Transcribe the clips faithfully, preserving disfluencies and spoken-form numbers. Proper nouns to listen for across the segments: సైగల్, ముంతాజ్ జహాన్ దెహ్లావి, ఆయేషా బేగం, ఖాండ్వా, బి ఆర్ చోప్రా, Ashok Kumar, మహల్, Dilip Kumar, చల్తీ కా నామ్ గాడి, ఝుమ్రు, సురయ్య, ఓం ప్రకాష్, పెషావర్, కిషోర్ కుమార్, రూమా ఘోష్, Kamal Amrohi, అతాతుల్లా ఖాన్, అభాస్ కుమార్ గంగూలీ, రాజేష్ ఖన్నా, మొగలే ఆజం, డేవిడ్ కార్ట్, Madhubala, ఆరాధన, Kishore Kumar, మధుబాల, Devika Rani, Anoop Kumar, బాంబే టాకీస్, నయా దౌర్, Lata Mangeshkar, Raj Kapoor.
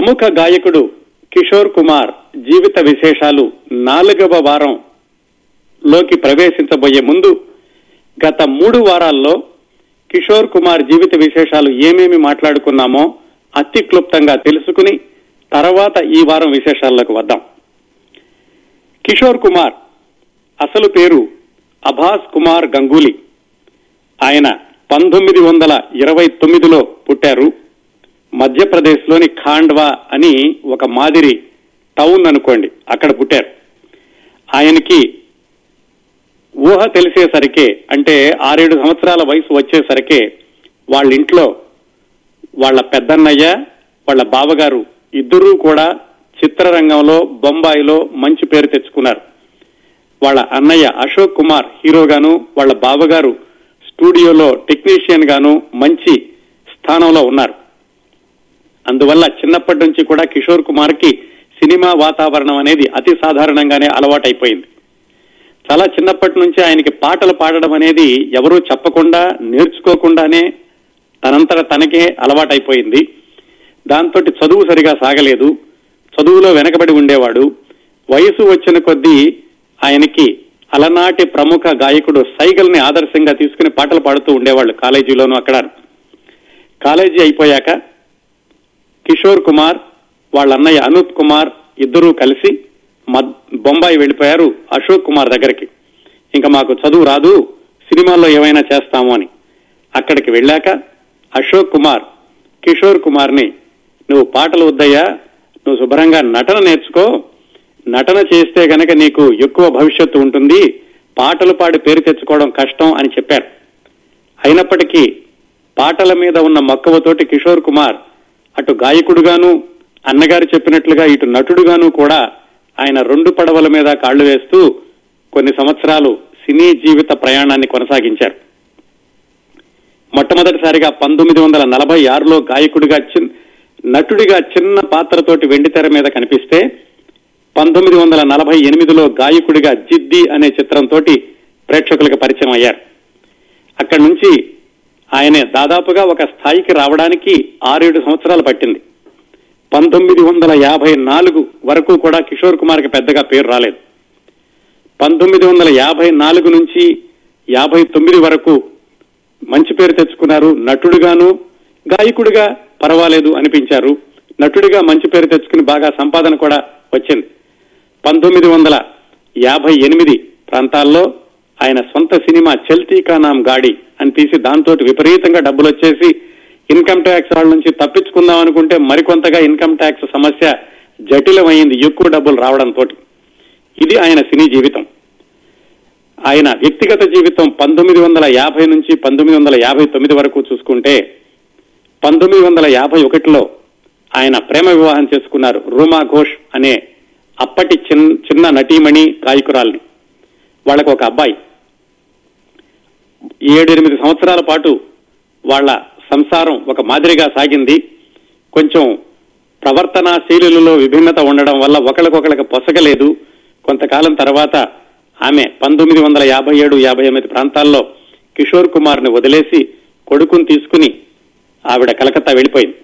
ప్రముఖ గాయకుడు కిషోర్ కుమార్ జీవిత విశేషాలు నాలుగవ వారం లోకి ప్రవేశించబోయే ముందు గత మూడు వారాల్లో కిషోర్ కుమార్ జీవిత విశేషాలు ఏమేమి మాట్లాడుకున్నామో అతి క్లుప్తంగా తెలుసుకుని తర్వాత ఈ వారం విశేషాల్లోకి వద్దాం. కిషోర్ కుమార్ అసలు పేరు అభాస్ కుమార్ గంగూలీ. ఆయన పంతొమ్మిది వందల ఇరవై తొమ్మిదిలో పుట్టారు. మధ్యప్రదేశ్లోని ఖాండ్వా అని ఒక మాదిరి టౌన్ అనుకోండి, అక్కడ పుట్టారు. ఆయనకి ఊహ తెలిసేసరికే, అంటే ఆరేడు సంవత్సరాల వయసు వచ్చేసరికే వాళ్ళ ఇంట్లో వాళ్ళ పెద్దన్నయ్య వాళ్ళ బావగారు ఇద్దరూ కూడా చిత్రరంగంలో బొంబాయిలో మంచి పేరు తెచ్చుకున్నారు. వాళ్ళ అన్నయ్య అశోక్ కుమార్ హీరోగాను, వాళ్ళ బావగారు స్టూడియోలో టెక్నీషియన్ గాను మంచి స్థానంలో ఉన్నారు. అందువల్ల చిన్నప్పటి నుంచి కూడా కిషోర్ కుమార్ కి సినిమా వాతావరణం అనేది అతి సాధారణంగానే అలవాటైపోయింది. చాలా చిన్నప్పటి నుంచి ఆయనకి పాటలు పాడడం అనేది ఎవరూ చెప్పకుండా నేర్చుకోకుండానే తనంతట తనకే అలవాటైపోయింది. దాంతో చదువు సరిగా సాగలేదు, చదువులో వెనకబడి ఉండేవాడు. వయసు వచ్చిన కొద్దీ ఆయనకి అలనాటి ప్రముఖ గాయకుడు సైగల్ ని ఆదర్శంగా తీసుకుని పాటలు పాడుతూ ఉండేవాళ్ళు కాలేజీలోనూ. అక్కడ కాలేజీ అయిపోయాక కిషోర్ కుమార్ వాళ్ళ అన్నయ్య అనూప్ కుమార్ ఇద్దరూ కలిసి బొంబాయి వెళ్ళిపోయారు అశోక్ కుమార్ దగ్గరికి. ఇంకా మాకు చదువు రాదు, సినిమాల్లో ఏమైనా చేస్తాము అని. అక్కడికి వెళ్ళాక అశోక్ కుమార్ కిషోర్ కుమార్ని, నువ్వు పాటలు వద్దయ్యా, నువ్వు శుభ్రంగా నటన నేర్చుకో, నటన చేస్తే గనక నీకు ఎక్కువ భవిష్యత్తు ఉంటుంది, పాటలు పాడి పేరు తెచ్చుకోవడం కష్టం అని చెప్పారు. అయినప్పటికీ పాటల మీద ఉన్న మక్కువతోటి కిషోర్ కుమార్ అటు గాయకుడుగాను, అన్నగారు చెప్పినట్లుగా ఇటు నటుడుగాను కూడా ఆయన రెండు పడవల మీద కాళ్లు వేస్తూ కొన్ని సంవత్సరాలు సినీ జీవిత ప్రయాణాన్ని కొనసాగించారు. మొట్టమొదటిసారిగా పంతొమ్మిది వందల నలభై ఆరులో గాయకుడిగా చిన్న నటుడిగా చిన్న పాత్రతోటి వెండితెర మీద కనిపిస్తే, పంతొమ్మిది వందల నలభై ఎనిమిదిలో గాయకుడిగా జిద్ది అనే చిత్రంతో ప్రేక్షకులకు పరిచయం అయ్యారు. అక్కడి నుంచి ఆయన దాదాపుగా ఒక స్థాయికి రావడానికి ఆరేడు సంవత్సరాలు పట్టింది. పంతొమ్మిది వందల యాభై నాలుగు వరకు కూడా కిషోర్ కుమార్కి పెద్దగా పేరు రాలేదు. పంతొమ్మిది వందల యాభై నాలుగు నుంచి యాభై తొమ్మిది వరకు మంచి పేరు తెచ్చుకున్నారు. నటుడుగాను, గాయకుడిగా పర్వాలేదు అనిపించారు. నటుడిగా మంచి పేరు తెచ్చుకుని బాగా సంపాదన కూడా వచ్చింది. పంతొమ్మిది వందల యాభై ఎనిమిది ప్రాంతాల్లో ఆయన సొంత సినిమా చల్తీ కా నామ్ గాడి అని తీసి దాంతో విపరీతంగా డబ్బులు వచ్చేసి ఇన్కమ్ ట్యాక్స్ వాళ్ళ నుంచి తప్పించుకుందాం అనుకుంటే మరికొంతగా ఇన్కమ్ ట్యాక్స్ సమస్య జటిలమైంది ఎక్కువ డబ్బులు రావడంతో. ఇది ఆయన సినీ జీవితం. ఆయన వ్యక్తిగత జీవితం పంతొమ్మిది వందల యాభై నుంచి పంతొమ్మిది వందల యాభై తొమ్మిది వరకు చూసుకుంటే, పంతొమ్మిది వందల యాభై ఒకటిలో ఆయన ప్రేమ వివాహం చేసుకున్నారు రూమా ఘోష్ అనే అప్పటి చిన్న చిన్న నటీమణి గాయకురాల్ని. వాళ్ళకు ఒక అబ్బాయి. ఏడెనిమిది సంవత్సరాల పాటు వాళ్ళ సంసారం ఒక మాదిరిగా సాగింది. కొంచెం ప్రవర్తనా శైలులలో విభిన్నత ఉండడం వల్ల ఒకరికొకరికి పొసగలేదు. కొంతకాలం తర్వాత ఆమె పంతొమ్మిది వందల యాభై ఏడు యాభై ఎనిమిది ప్రాంతాల్లో కిషోర్ కుమార్ని వదిలేసి కొడుకుని తీసుకుని ఆవిడ కలకత్తా వెళ్ళిపోయింది.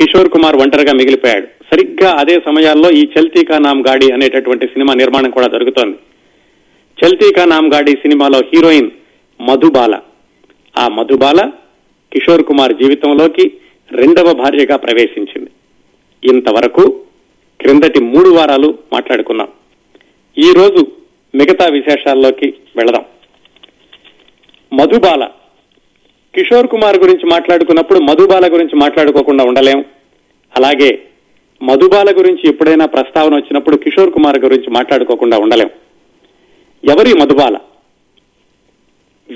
కిషోర్ కుమార్ ఒంటరిగా మిగిలిపోయాడు. సరిగ్గా అదే సమయాల్లో ఈ చల్తీ కా నామ్ గాడి అనేటటువంటి సినిమా నిర్మాణం కూడా జరుగుతోంది. చల్తీ కా నామ్ గాడి సినిమాలో హీరోయిన్ మధుబాల. ఆ మధుబాల కిషోర్ కుమార్ జీవితంలోకి రెండవ భార్యగా ప్రవేశించింది. ఇంతవరకు క్రిందటి మూడు వారాలు మాట్లాడుకున్నాం. ఈ రోజు మిగతా విశేషాల్లోకి వెళదాం. మధుబాల కిషోర్ కుమార్ గురించి మాట్లాడుకున్నప్పుడు మధుబాల గురించి మాట్లాడుకోకుండా ఉండలేం. అలాగే మధుబాల గురించి ఎప్పుడైనా ప్రస్తావన వచ్చినప్పుడు కిషోర్ కుమార్ గురించి మాట్లాడుకోకుండా ఉండలేం. ఎవరి మధుబాల?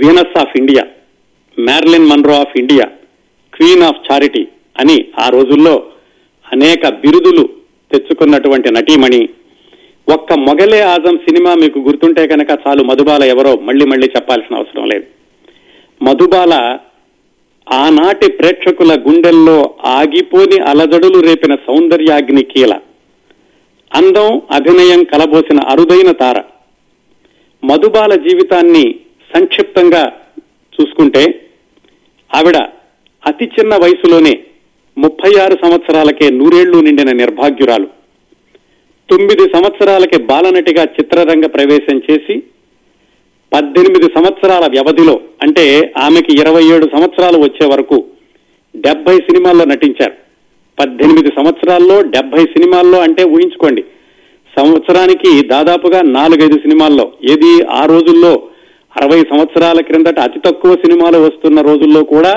Venus of India, Marilyn Monroe of India, queen of charity అని ఆ రోజుల్లో అనేక బిరుదులు తెచ్చుకున్నటువంటి నటీమణి. ఒక్క మొగలే ఆజం సినిమా మీకు గుర్తుంటే కనుక చాలు, మధుబాల ఎవరో మళ్లీ మళ్లీ చెప్పాల్సిన అవసరం లేదు. మధుబాల ఆనాటి ప్రేక్షకుల గుండెల్లో ఆగిపోని అలజడులు రేపిన సౌందర్యాగ్ని కీల, అందం అభినయం కలబోసిన అరుదైన తార. మధుబాల జీవితాన్ని సంక్షిప్తంగా చూసుకుంటే, ఆవిడ అతి చిన్న వయసులోనే ముప్పై ఆరు సంవత్సరాలకే నూరేళ్లు నిండిన నిర్భాగ్యురాలు తొమ్మిది సంవత్సరాలకే బాలనటిగా చిత్రరంగ ప్రవేశం చేసి పద్దెనిమిది సంవత్సరాల వ్యవధిలో అంటే ఆమెకి ఇరవై ఏడు సంవత్సరాలు వచ్చే వరకు డెబ్బై సినిమాల్లో నటించారు. పద్దెనిమిది సంవత్సరాల్లో డెబ్బై సినిమాల్లో అంటే ఊహించుకోండి, సంవత్సరానికి దాదాపుగా నాలుగైదు సినిమాల్లో, ఏది ఆ రోజుల్లో అరవై సంవత్సరాల క్రిందట అతి తక్కువ సినిమాలు వస్తున్న రోజుల్లో కూడా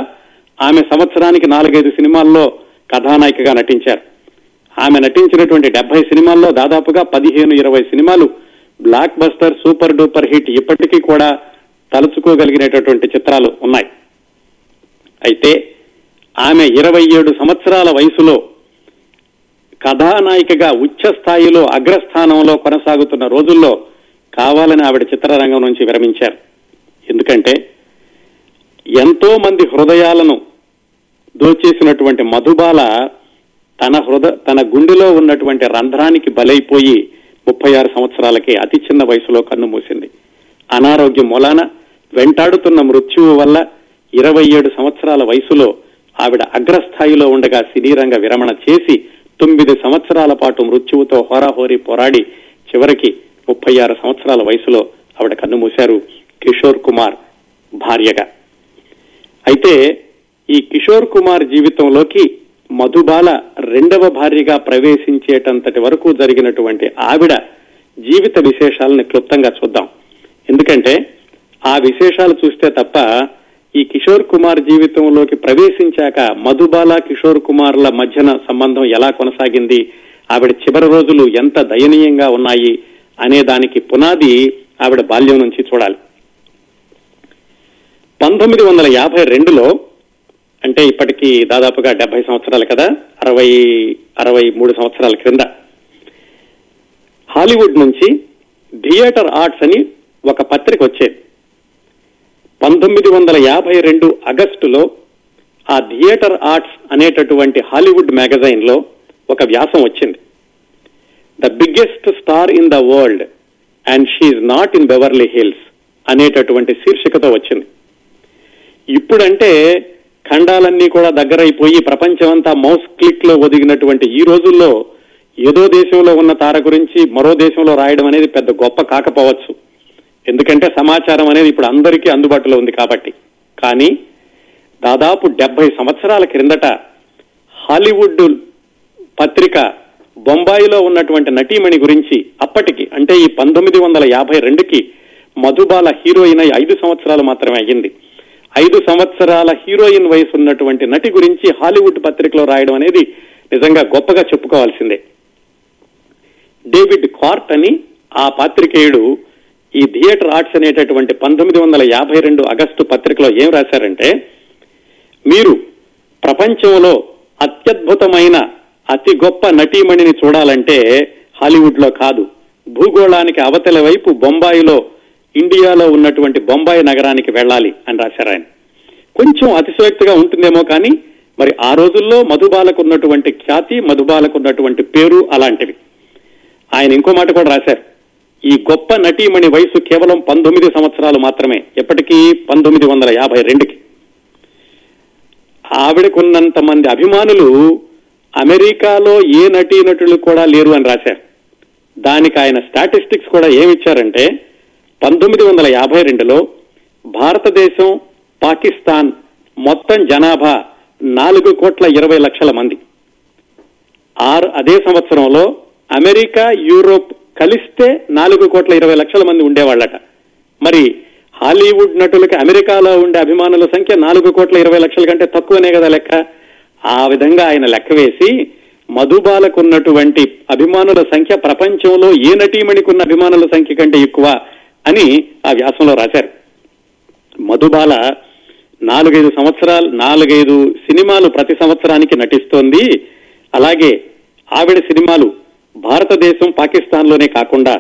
ఆమె సంవత్సరానికి నాలుగైదు సినిమాల్లో కథానాయికగా నటించారు. ఆమె నటించినటువంటి డెబ్బై సినిమాల్లో దాదాపుగా పదిహేను ఇరవై సినిమాలు blockbuster, super duper hit, ఇప్పటికీ కూడా తలుచుకోగలిగినటువంటి చిత్రాలు ఉన్నాయి. అయితే ఆమె ఇరవై ఏడు సంవత్సరాల వయసులో కథానాయికగా ఉచ్చ స్థాయిలో అగ్రస్థానంలో కొనసాగుతున్న రోజుల్లో కావాలని ఆవిడ చిత్రరంగం నుంచి విరమించారు. ఎందుకంటే ఎంతో మంది హృదయాలను దోచేసినటువంటి మధుబాల తన హృద తన గుండెలో ఉన్నటువంటి రంధ్రానికి బలైపోయి ముప్పై ఆరు సంవత్సరాలకే అతి చిన్న వయసులో కన్ను మూసింది. అనారోగ్యం మూలాన వెంటాడుతున్న మృత్యువు వల్ల ఇరవై ఏడు సంవత్సరాల వయసులో ఆవిడ అగ్రస్థాయిలో ఉండగా సినీ రంగ విరమణ చేసి తొమ్మిది సంవత్సరాల పాటు మృత్యువుతో హోరాహోరీ పోరాడి చివరికి ముప్పై ఆరు సంవత్సరాల వయసులో ఆవిడ కన్నుమూశారు కిషోర్ కుమార్ భార్యగా. అయితే ఈ కిషోర్ కుమార్ జీవితంలోకి మధుబాల రెండవ భార్యగా ప్రవేశించేటంతటి వరకు జరిగినటువంటి ఆవిడ జీవిత విశేషాలను క్లుప్తంగా చూద్దాం. ఎందుకంటే ఆ విశేషాలు చూస్తే తప్ప ఈ కిషోర్ కుమార్ జీవితంలోకి ప్రవేశించాక మధుబాల కిషోర్ కుమార్ల మధ్యన సంబంధం ఎలా కొనసాగింది, ఆవిడ చివరి రోజులు ఎంత దయనీయంగా ఉన్నాయి అనే దానికి పునాది ఆవిడ బాల్యం నుంచి చూడాలి. పంతొమ్మిది వందల యాభై రెండులో అంటే ఇప్పటికీ దాదాపుగా డెబ్బై సంవత్సరాలు కదా, అరవై అరవై మూడు సంవత్సరాల క్రింద హాలీవుడ్ నుంచి థియేటర్ ఆర్ట్స్ అని ఒక పత్రిక వచ్చేది. పంతొమ్మిది వందల యాభై రెండు ఆగస్టులో ఆ థియేటర్ ఆర్ట్స్ అనేటటువంటి హాలీవుడ్ మ్యాగజైన్ లో ఒక వ్యాసం వచ్చింది. The biggest star in the world and she is not in Beverly Hills అనేటటువంటి శీర్షికతో వచ్చింది. ఇప్పుడంటే ఖండాలన్నీ కూడా దగ్గరైపోయి ప్రపంచమంతా మౌస్ క్లిక్ లో ఒదిగినటువంటి ఈ రోజుల్లో ఏదో దేశంలో ఉన్న తార గురించి మరో దేశంలో రాయడం అనేది పెద్ద గొప్ప కాకపోవచ్చు, ఎందుకంటే సమాచారం అనేది ఇప్పుడు అందరికీ అందుబాటులో ఉంది కాబట్టి. కానీ దాదాపు డెబ్బై సంవత్సరాల క్రిందట హాలీవుడ్ పత్రిక బొంబాయిలో ఉన్నటువంటి నటీమణి గురించి, అప్పటికి అంటే ఈ పంతొమ్మిది వందల యాభై రెండుకి మధుబాల హీరోయిన్ అయి ఐదు సంవత్సరాలు మాత్రమే అయ్యింది, ఐదు సంవత్సరాల హీరోయిన్ వయసు ఉన్నటువంటి నటి గురించి హాలీవుడ్ పత్రికలో రాయడం అనేది నిజంగా గొప్పగా చెప్పుకోవాల్సిందే. డేవిడ్ కార్ట్ అని ఆ పాత్రికేయుడు ఈ థియేటర్ ఆర్ట్స్ అనేటటువంటి పంతొమ్మిది వందల యాభై రెండు ఆగస్టు పత్రికలో ఏం రాశారంటే, మీరు ప్రపంచంలో అత్యద్భుతమైన అతి గొప్ప నటీమణిని చూడాలంటే హాలీవుడ్లో కాదు, భూగోళానికి అవతల వైపు బొంబాయిలో ఇండియాలో ఉన్నటువంటి బొంబాయి నగరానికి వెళ్ళాలి అని రాశారు. ఆయన కొంచెం అతిశయోక్తిగా ఉంటుందేమో కానీ మరి ఆ రోజుల్లో మధుబాలకు ఉన్నటువంటి ఖ్యాతి, మధుబాలకు ఉన్నటువంటి పేరు అలాంటివి. ఆయన ఇంకో మాట కూడా రాశారు, ఈ గొప్ప నటీమణి వయసు కేవలం పంతొమ్మిది సంవత్సరాలు మాత్రమే, ఎప్పటికీ పంతొమ్మిది వందల యాభై రెండుకి. ఆవిడకున్నంత మంది అభిమానులు అమెరికాలో ఏ నటీనటులు కూడా లేరు అని రాశారు. దానికి ఆయన స్టాటిస్టిక్స్ కూడా ఏమిచ్చారంటే, పంతొమ్మిది వందల యాభై రెండులో భారతదేశం, పాకిస్తాన్ మొత్తం జనాభా నాలుగు కోట్ల ఇరవై లక్షల మంది. ఆరు అదే సంవత్సరంలో అమెరికా, యూరోప్ కలిస్తే నాలుగు కోట్ల ఇరవై లక్షల మంది ఉండేవాళ్ళట. మరి హాలీవుడ్ నటులకి అమెరికాలో ఉండే అభిమానుల సంఖ్య నాలుగు కోట్ల ఇరవై లక్షల కంటే తక్కువనే కదా లెక్క. ఆ విధంగా ఆయన లెక్క వేసి మధుబాలకున్నటువంటి అభిమానుల సంఖ్య ప్రపంచంలో ఏ నటీమణికున్న అభిమానుల సంఖ్య కంటే ఎక్కువ అని ఆ వ్యాసంలో రాశారు. మధుబాల నాలుగైదు సంవత్సరాలు నాలుగైదు సినిమాలు ప్రతి సంవత్సరానికి నటిస్తోంది. అలాగే ఆవిడ సినిమాలు భారతదేశం, పాకిస్తాన్లోనే కాకుండా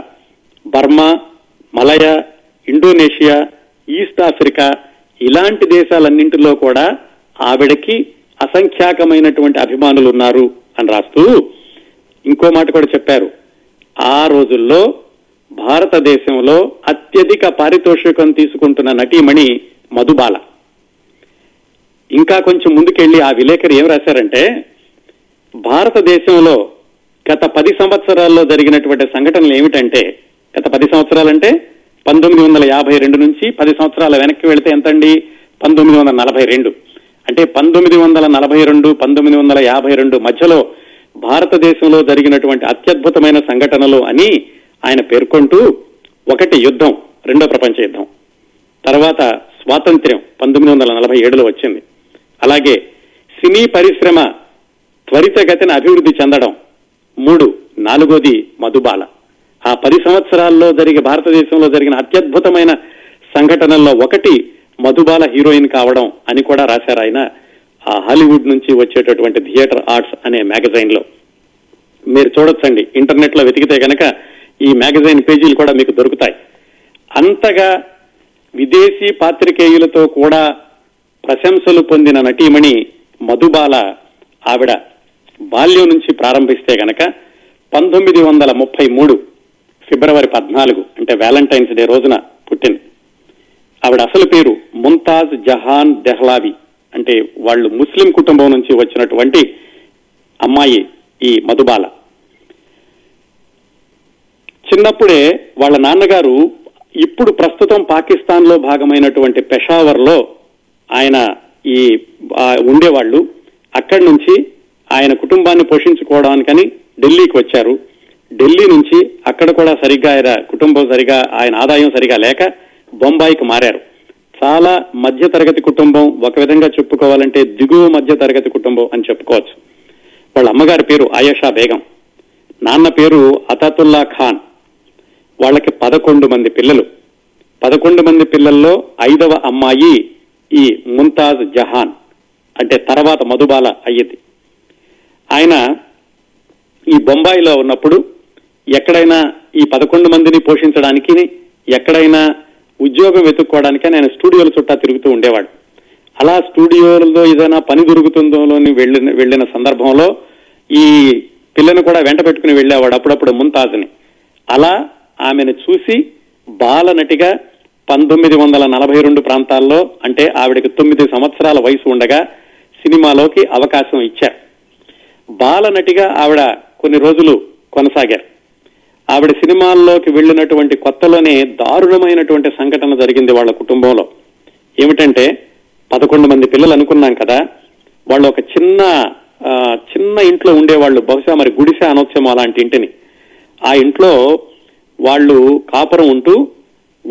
బర్మా, మలయ, ఇండోనేషియా, ఈస్ట్ ఆఫ్రికా ఇలాంటి దేశాలన్నింటిలో కూడా ఆవిడకి అసంఖ్యాకమైనటువంటి అభిమానులు ఉన్నారు అని రాస్తూ ఇంకో మాట కూడా చెప్పారు, ఆ రోజుల్లో భారతదేశంలో అత్యధిక పారితోషికం తీసుకుంటున్న నటీమణి మధుబాల. ఇంకా కొంచెం ముందుకెళ్లి ఆ విలేకరి ఏం రాశారంటే, భారతదేశంలో గత పది సంవత్సరాల్లో జరిగినటువంటి సంఘటనలు ఏమిటంటే, గత పది సంవత్సరాలంటే పంతొమ్మిది వందల యాభై రెండు నుంచి పది సంవత్సరాల వెనక్కి వెళితే ఎంతండి, పంతొమ్మిది వందల నలభై రెండు అంటే పంతొమ్మిది వందల నలభై రెండు పంతొమ్మిది వందల యాభై రెండు మధ్యలో భారతదేశంలో జరిగినటువంటి అత్యద్భుతమైన సంఘటనలు అని ఆయన పేర్కొంటూ, ఒకటి యుద్ధం, రెండో ప్రపంచ యుద్ధం, తర్వాత స్వాతంత్ర్యం పంతొమ్మిది వందల నలభై ఏడులో వచ్చింది, అలాగే సినీ పరిశ్రమ త్వరితగతిన అభివృద్ధి చెందడం, మూడు నాలుగోది మధుబాల. ఆ పది సంవత్సరాల్లో జరిగే భారతదేశంలో జరిగిన అత్యద్భుతమైన సంఘటనల్లో ఒకటి మధుబాల హీరోయిన్ కావడం అని కూడా రాశారు ఆయన ఆ హాలీవుడ్ నుంచి వచ్చేటటువంటి థియేటర్ ఆర్ట్స్ అనే మ్యాగజైన్ లో. మీరు చూడొచ్చండి, ఇంటర్నెట్ లో వెతికితే కనుక ఈ మ్యాగజైన్ పేజీలు కూడా మీకు దొరుకుతాయి. అంతగా విదేశీ పాత్రికేయులతో కూడా ప్రశంసలు పొందిన నటీమణి మధుబాల. ఆవిడ బాల్యం నుంచి ప్రారంభిస్తే గనక పంతొమ్మిది వందల ముప్పై మూడు ఫిబ్రవరి పద్నాలుగు అంటే వ్యాలంటైన్స్ డే రోజున పుట్టింది. ఆవిడ అసలు పేరు ముంతాజ్ జహాన్ దెహ్లావి. అంటే వాళ్ళు ముస్లిం కుటుంబం నుంచి వచ్చినటువంటి అమ్మాయి ఈ మధుబాల. చిన్నప్పుడే వాళ్ళ నాన్నగారు ఇప్పుడు ప్రస్తుతం పాకిస్తాన్ లో భాగమైనటువంటి పెషావర్ లో ఆయన ఈ ఉండేవాళ్ళు. అక్కడి నుంచి ఆయన కుటుంబాన్ని పోషించుకోవడానికని ఢిల్లీకి వచ్చారు. ఢిల్లీ నుంచి అక్కడ కూడా సరిగ్గా ఆయన కుటుంబం సరిగా ఆయన ఆదాయం సరిగా లేక బొంబాయికి మారారు. చాలా మధ్యతరగతి కుటుంబం, ఒక విధంగా చెప్పుకోవాలంటే దిగువ మధ్యతరగతి కుటుంబం అని చెప్పుకోవచ్చు. వాళ్ళ అమ్మగారి పేరు ఆయేషా బేగం, నాన్న పేరు అతాతుల్లా ఖాన్. వాళ్ళకి పదకొండు మంది పిల్లలు. పదకొండు మంది పిల్లల్లో ఐదవ అమ్మాయి ఈ ముంతాజ్ జహాన్, అంటే తర్వాత మధుబాల అయ్యింది. ఆయన ఈ బొంబాయిలో ఉన్నప్పుడు ఎక్కడైనా ఈ పదకొండు మందిని పోషించడానికి ఎక్కడైనా ఉద్యోగం వెతుక్కోవడానికి ఆయన స్టూడియోల చుట్టా తిరుగుతూ ఉండేవాడు. అలా స్టూడియోలలో ఏదైనా పని దొరుకుతుందోని వెళ్ళిన వెళ్లిన సందర్భంలో ఈ పిల్లను కూడా వెంట పెట్టుకుని వెళ్ళేవాడు అప్పుడప్పుడు, ముంతాజ్ని. అలా ఆమెను చూసి బాల నటిగా పంతొమ్మిది వందల నలభై రెండు ప్రాంతాల్లో అంటే ఆవిడకి తొమ్మిది సంవత్సరాల వయసు ఉండగా సినిమాలోకి అవకాశం ఇచ్చారు. బాల నటిగా ఆవిడ కొన్ని రోజులు కొనసాగారు. ఆవిడ సినిమాల్లోకి వెళ్ళినటువంటి కొత్తలోనే దారుణమైనటువంటి సంఘటన జరిగింది వాళ్ళ కుటుంబంలో. ఏమిటంటే, పదకొండు మంది పిల్లలు అనుకున్నాం కదా, వాళ్ళు ఒక చిన్న చిన్న ఇంట్లో ఉండేవాళ్ళు, బహుశా మరి గుడిసె అనొచ్చేమో అలాంటి ఇంటిని. ఆ ఇంట్లో వాళ్ళు కాపురం ఉంటూ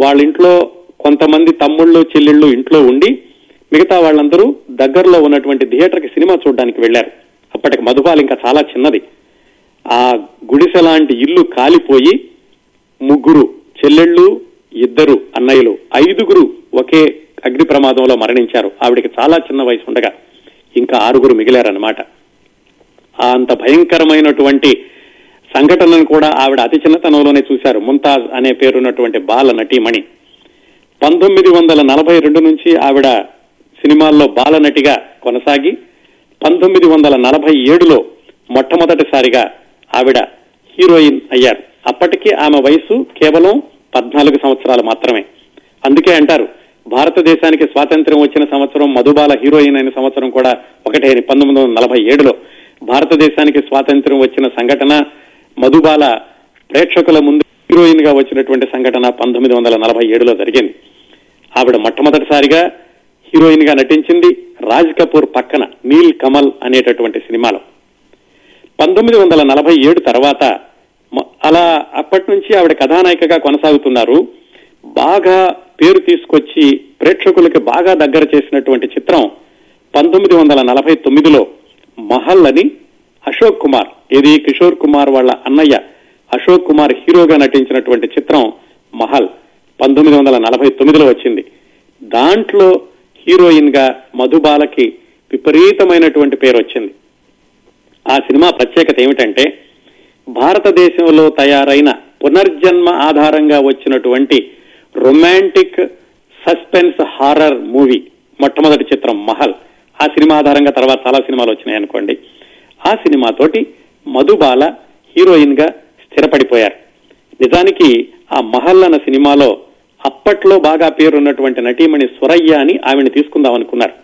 వాళ్ళ ఇంట్లో కొంతమంది తమ్ముళ్ళు చెల్లెళ్ళు ఇంట్లో ఉండి మిగతా వాళ్ళందరూ దగ్గరలో ఉన్నటువంటి థియేటర్కి సినిమా చూడడానికి వెళ్లారు. అప్పటికి మధుబాల ఇంకా చాలా చిన్నది. ఆ గుడిసె లాంటి ఇల్లు కాలిపోయి ముగ్గురు చెల్లెళ్ళు, ఇద్దరు అన్నయ్యలు, ఐదుగురు ఒకే అగ్ని ప్రమాదంలో మరణించారు. ఆవిడికి చాలా చిన్న వయసు ఉండగా. ఇంకా ఆరుగురు మిగిలారన్నమాట. అంత భయంకరమైనటువంటి సంఘటనను కూడా ఆవిడ అతి చిన్నతనంలోనే చూశారు, ముంతాజ్ అనే పేరున్నటువంటి బాల నటీమణి. పంతొమ్మిది వందల నలభై రెండు నుంచి ఆవిడ సినిమాల్లో బాల నటిగా కొనసాగి పంతొమ్మిది వందల నలభై ఏడులో మొట్టమొదటిసారిగా ఆవిడ హీరోయిన్ అయ్యారు. అప్పటికి ఆమె వయసు కేవలం పద్నాలుగు సంవత్సరాలు మాత్రమే. అందుకే అంటారు, భారతదేశానికి స్వాతంత్ర్యం వచ్చిన సంవత్సరం, మధుబాల హీరోయిన్ అయిన సంవత్సరం కూడా ఒకటే అని. పంతొమ్మిది వందల నలభై ఏడులో భారతదేశానికి స్వాతంత్ర్యం వచ్చిన సంఘటన, మధుబాల ప్రేక్షకుల ముందు హీరోయిన్ గా వచ్చినటువంటి సంఘటన పంతొమ్మిది వందల నలభై ఏడులో జరిగింది. ఆవిడ మొట్టమొదటిసారిగా హీరోయిన్ గా నటించింది రాజ్ కపూర్ పక్కన నీల్ కమల్ అనేటటువంటి సినిమాలో. పంతొమ్మిది వందల నలభై ఏడు తర్వాత అలా అప్పటి నుంచి ఆవిడ కథానాయికగా కొనసాగుతున్నారు. బాగా పేరు తీసుకొచ్చి ప్రేక్షకులకి బాగా దగ్గర చేసినటువంటి చిత్రం పంతొమ్మిది వందల నలభై తొమ్మిదిలో మహల్ అని అశోక్ కుమార్, ఇది కిషోర్ కుమార్ వాళ్ళ అన్నయ్య అశోక్ కుమార్ హీరోగా నటించినటువంటి చిత్రం మహల్ పంతొమ్మిది వందల నలభై తొమ్మిదిలో వచ్చింది. దాంట్లో హీరోయిన్ గా మధుబాలకి విపరీతమైనటువంటి పేరు వచ్చింది. ఆ సినిమా ప్రత్యేకత ఏమిటంటే, భారతదేశంలో తయారైన పునర్జన్మ ఆధారంగా వచ్చినటువంటి రొమాంటిక్ సస్పెన్స్ హారర్ మూవీ మొట్టమొదటి చిత్రం మహల్. ఆ సినిమా ఆధారంగా తర్వాత చాలా సినిమాలు వచ్చినాయి అనుకోండి. ఆ సినిమాతోటి మధుబాల హీరోయిన్ గా స్థిరపడిపోయారు. నిజానికి ఆ మహల్ అన్న సినిమాలో అప్పట్లో బాగా పేరున్నటువంటి నటీమణి సురయ్య అని ఆవిడని తీసుకుందాం అనుకున్నారు.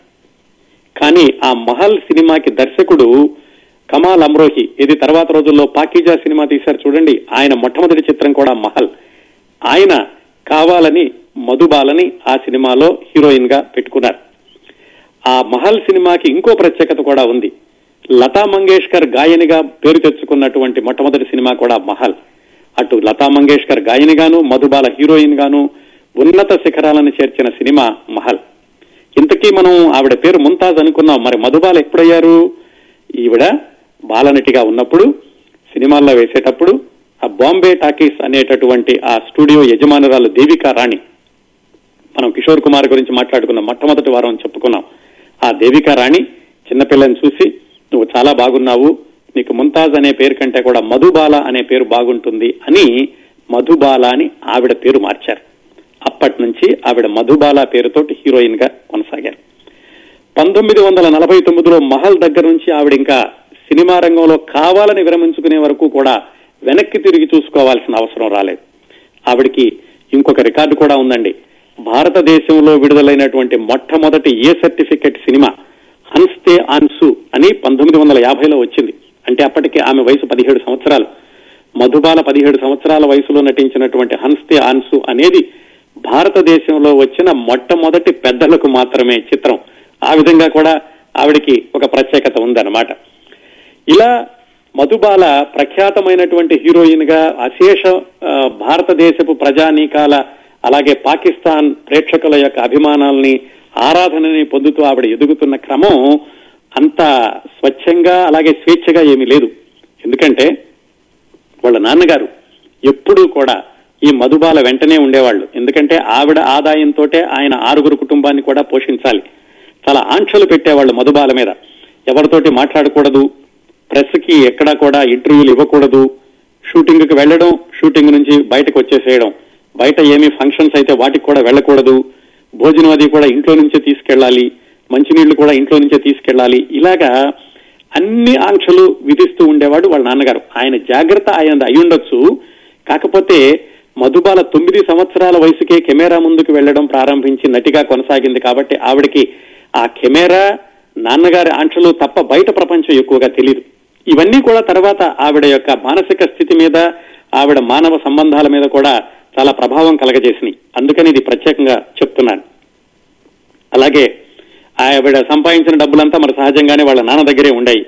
కానీ ఆ మహల్ సినిమాకి దర్శకుడు కమాల్ అమ్రోహి, ఇది తర్వాత రోజుల్లో పాకీజా సినిమా తీశారు చూడండి, ఆయన మొట్టమొదటి చిత్రం కూడా మహల్. ఆయన కావాలని మధుబాలని ఆ సినిమాలో హీరోయిన్ గా పెట్టుకున్నారు. ఆ మహల్ సినిమాకి ఇంకో ప్రత్యేకత కూడా ఉంది. లతా మంగేష్కర్ గాయనిగా పేరు తెచ్చుకున్నటువంటి మొట్టమొదటి సినిమా కూడా మహల్. అటు లతా మంగేష్కర్ గాయనిగాను మధుబాల హీరోయిన్ గాను ఉన్నత శిఖరాలను చేర్చిన సినిమా మహల్. ఇంతకీ మనం ఆవిడ పేరు ముంతాజ్ అనుకున్నాం, మరి మధుబాల ఎప్పుడయ్యారు? ఈవిడ బాలనటిగా ఉన్నప్పుడు సినిమాల్లో వేసేటప్పుడు ఆ బాంబే టాకీస్ అనేటటువంటి ఆ స్టూడియో యజమానురాలు దేవికా రాణి, మనం కిషోర్ కుమార్ గురించి మాట్లాడుకున్న మొట్టమొదటి వారం చెప్పుకున్నాం. ఆ దేవికా రాణి చిన్నపిల్లని చూసి నువ్వు చాలా బాగున్నావు, నీకు ముంతాజ్ అనే పేరు కంటే కూడా మధుబాల అనే పేరు బాగుంటుంది అని మధుబాల అని ఆవిడ పేరు మార్చారు. అప్పటి నుంచి ఆవిడ మధుబాల పేరుతోటి హీరోయిన్ గా కొనసాగారు. పంతొమ్మిది వందల నలభై తొమ్మిదిలో మహల్ దగ్గర నుంచి ఆవిడ ఇంకా సినిమా రంగంలో కావాలని విరమించుకునే వరకు కూడా వెనక్కి తిరిగి చూసుకోవాల్సిన అవసరం రాలేదు. ఆవిడికి ఇంకొక రికార్డు కూడా ఉందండి. భారతదేశంలో విడుదలైనటువంటి మొట్టమొదటి ఏ సర్టిఫికెట్ సినిమా హన్స్తే ఆన్సు అని పంతొమ్మిది వందల యాభైలో వచ్చింది. అంటే అప్పటికే ఆమె వయసు పదిహేడు సంవత్సరాలు. మధుబాల పదిహేడు సంవత్సరాల వయసులో నటించినటువంటి హన్స్తే ఆన్సు అనేది భారతదేశంలో వచ్చిన మొట్టమొదటి పెద్దలకు మాత్రమే చిత్రం. ఆ విధంగా కూడా ఆవిడికి ఒక ప్రత్యేకత ఉందన్నమాట. ఇలా మధుబాల ప్రఖ్యాతమైనటువంటి హీరోయిన్ గా అశేష భారతదేశపు ప్రజానీకాల అలాగే పాకిస్తాన్ ప్రేక్షకుల యొక్క అభిమానాల్ని ఆరాధనని పొందుతూ ఆవిడ ఎదుగుతున్న క్రమం అంత స్వచ్ఛంగా అలాగే స్వేచ్ఛగా ఏమీ లేదు. ఎందుకంటే వాళ్ళ నాన్నగారు ఎప్పుడూ కూడా ఈ మధుబాల వెంటనే ఉండేవాళ్ళు. ఎందుకంటే ఆవిడ ఆదాయంతో ఆయన ఆరుగురు కుటుంబాన్ని కూడా పోషించాలి. చాలా ఆంక్షలు పెట్టేవాళ్ళు మధుబాల మీద. ఎవరితోటి మాట్లాడకూడదు, ప్రెస్ కి ఎక్కడా కూడా ఇంటర్వ్యూలు ఇవ్వకూడదు, షూటింగ్ కి వెళ్లడం, షూటింగ్ నుంచి బయటకు వచ్చేసేయడం, బయట ఏమీ ఫంక్షన్స్ అయితే వాటికి కూడా వెళ్లకూడదు, భోజనం అది కూడా ఇంట్లో నుంచే తీసుకెళ్లాలి, మంచినీళ్లు కూడా ఇంట్లో నుంచే తీసుకెళ్లాలి, ఇలాగా అన్ని ఆంక్షలు విధిస్తూ ఉండేవాడు వాళ్ళ నాన్నగారు. ఆయన జాగ్రత్త ఆయన అయ్యుండొచ్చు, కాకపోతే మధుబాల తొమ్మిది సంవత్సరాల వయసుకే కెమెరా ముందుకు వెళ్లడం ప్రారంభించి నటిగా కొనసాగింది. కాబట్టి ఆవిడకి ఆ కెమెరా, నాన్నగారి ఆంక్షలు తప్ప బయట ప్రపంచం ఎక్కువగా తెలియదు. ఇవన్నీ కూడా తర్వాత ఆవిడ యొక్క మానసిక స్థితి మీద, ఆవిడ మానవ సంబంధాల మీద కూడా చాలా ప్రభావం కలగజేసినాయి. అందుకని ఇది ప్రత్యేకంగా చెప్తున్నాను. అలాగే ఆవిడ సంపాదించిన డబ్బులంతా మరి సహజంగానే వాళ్ళ నాన్న దగ్గరే ఉండేవి.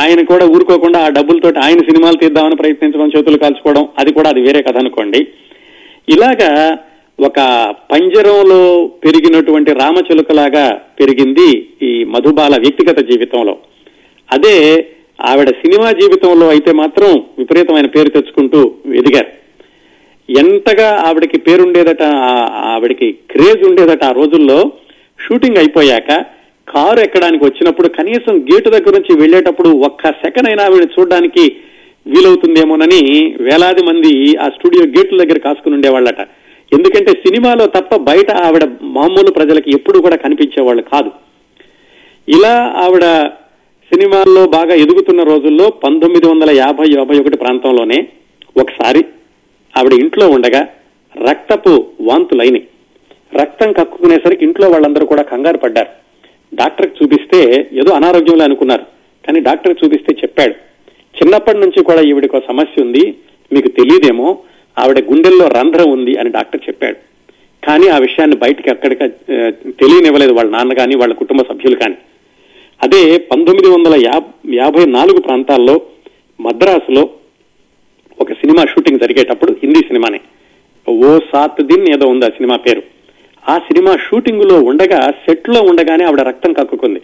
ఆయన కూడా ఊరుకోకుండా ఆ డబ్బులతో ఆయన సినిమాలు తీద్దామని ప్రయత్నించడం, చేతులు కాల్చుకోవడం, అది కూడా అది వేరే కథ అనుకోండి. ఇలాగా ఒక పంజరంలో పెరిగినటువంటి రామచిలుకలాగా పెరిగింది ఈ మధుబాల వ్యక్తిగత జీవితంలో. అదే ఆవిడ సినిమా జీవితంలో అయితే మాత్రం విపరీతమైన పేరు తెచ్చుకుంటూ ఎదిగారు. ఎంతగా ఆవిడకి పేరుండేదట, ఆవిడకి క్రేజ్ ఉండేదట ఆ రోజుల్లో, షూటింగ్ అయిపోయాక కారు ఎక్కడానికి వచ్చినప్పుడు కనీసం గేటు దగ్గర నుంచి వెళ్లేటప్పుడు ఒక్క సెకండ్ అయినా ఆవిడని చూడడానికి వీలవుతుందేమోనని వేలాది మంది ఆ స్టూడియో గేట్ల దగ్గర కాసుకుని ఉండేవాళ్ళట. ఎందుకంటే సినిమాలో తప్ప బయట ఆవిడ మామూలు ప్రజలకి ఎప్పుడు కూడా కనిపించేవాళ్ళు కాదు. ఇలా ఆవిడ సినిమాల్లో బాగా ఎదుగుతున్న రోజుల్లో పంతొమ్మిది వందల యాభై యాభై ఒకటి ప్రాంతంలోనే ఒకసారి ఆవిడ ఇంట్లో ఉండగా రక్తపు వాంతులైనవి. రక్తం కక్కుకునేసరికి ఇంట్లో వాళ్ళందరూ కూడా కంగారు పడ్డారు. డాక్టర్కి చూపిస్తే ఏదో అనారోగ్యంలో అనుకున్నారు, కానీ డాక్టర్ చూపిస్తే చెప్పాడు, చిన్నప్పటి నుంచి కూడా ఈవిడికి ఒక సమస్య ఉంది, మీకు తెలియదేమో, ఆవిడ గుండెల్లో రంధ్రం ఉంది అని డాక్టర్ చెప్పాడు. కానీ ఆ విషయాన్ని బయటికి అక్కడికి తెలియనివ్వలేదు వాళ్ళ నాన్న కానీ వాళ్ళ కుటుంబ సభ్యులు కానీ. అదే పంతొమ్మిది వందల యాభై నాలుగు ప్రాంతాల్లో మద్రాసులో ఒక సినిమా షూటింగ్ జరిగేటప్పుడు, హిందీ సినిమానే, ఓ సాత్ దిన్ ఏదో ఉంది ఆ సినిమా పేరు, ఆ సినిమా షూటింగ్ లో ఉండగా సెట్ లో ఉండగానే ఆవిడ రక్తం కక్కుకుంది.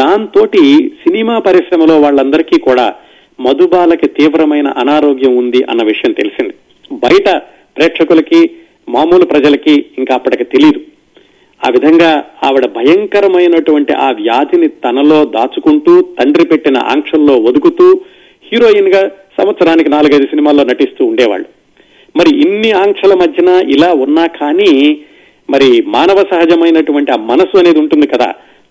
దాంతో సినిమా పరిశ్రమలో వాళ్ళందరికీ కూడా మధుబాలకి తీవ్రమైన అనారోగ్యం ఉంది అన్న విషయం తెలిసింది. బయట ప్రేక్షకులకి, మామూలు ప్రజలకి ఇంకా అప్పటికి తెలియదు. ఆ విధంగా ఆవిడ భయంకరమైనటువంటి ఆ వ్యాధిని తనలో దాచుకుంటూ, తండ్రి పెట్టిన ఆంక్షల్లో ఒదుకుతూ, హీరోయిన్ గా సంవత్సరానికి నాలుగైదు సినిమాల్లో నటిస్తూ ఉండేవాళ్ళు. మరి ఇన్ని ఆంక్షల మధ్యన ఇలా ఉన్నా కానీ మరి మానవ సహజమైనటువంటి ఆ మనసు అనేది ఉంటుంది కదా,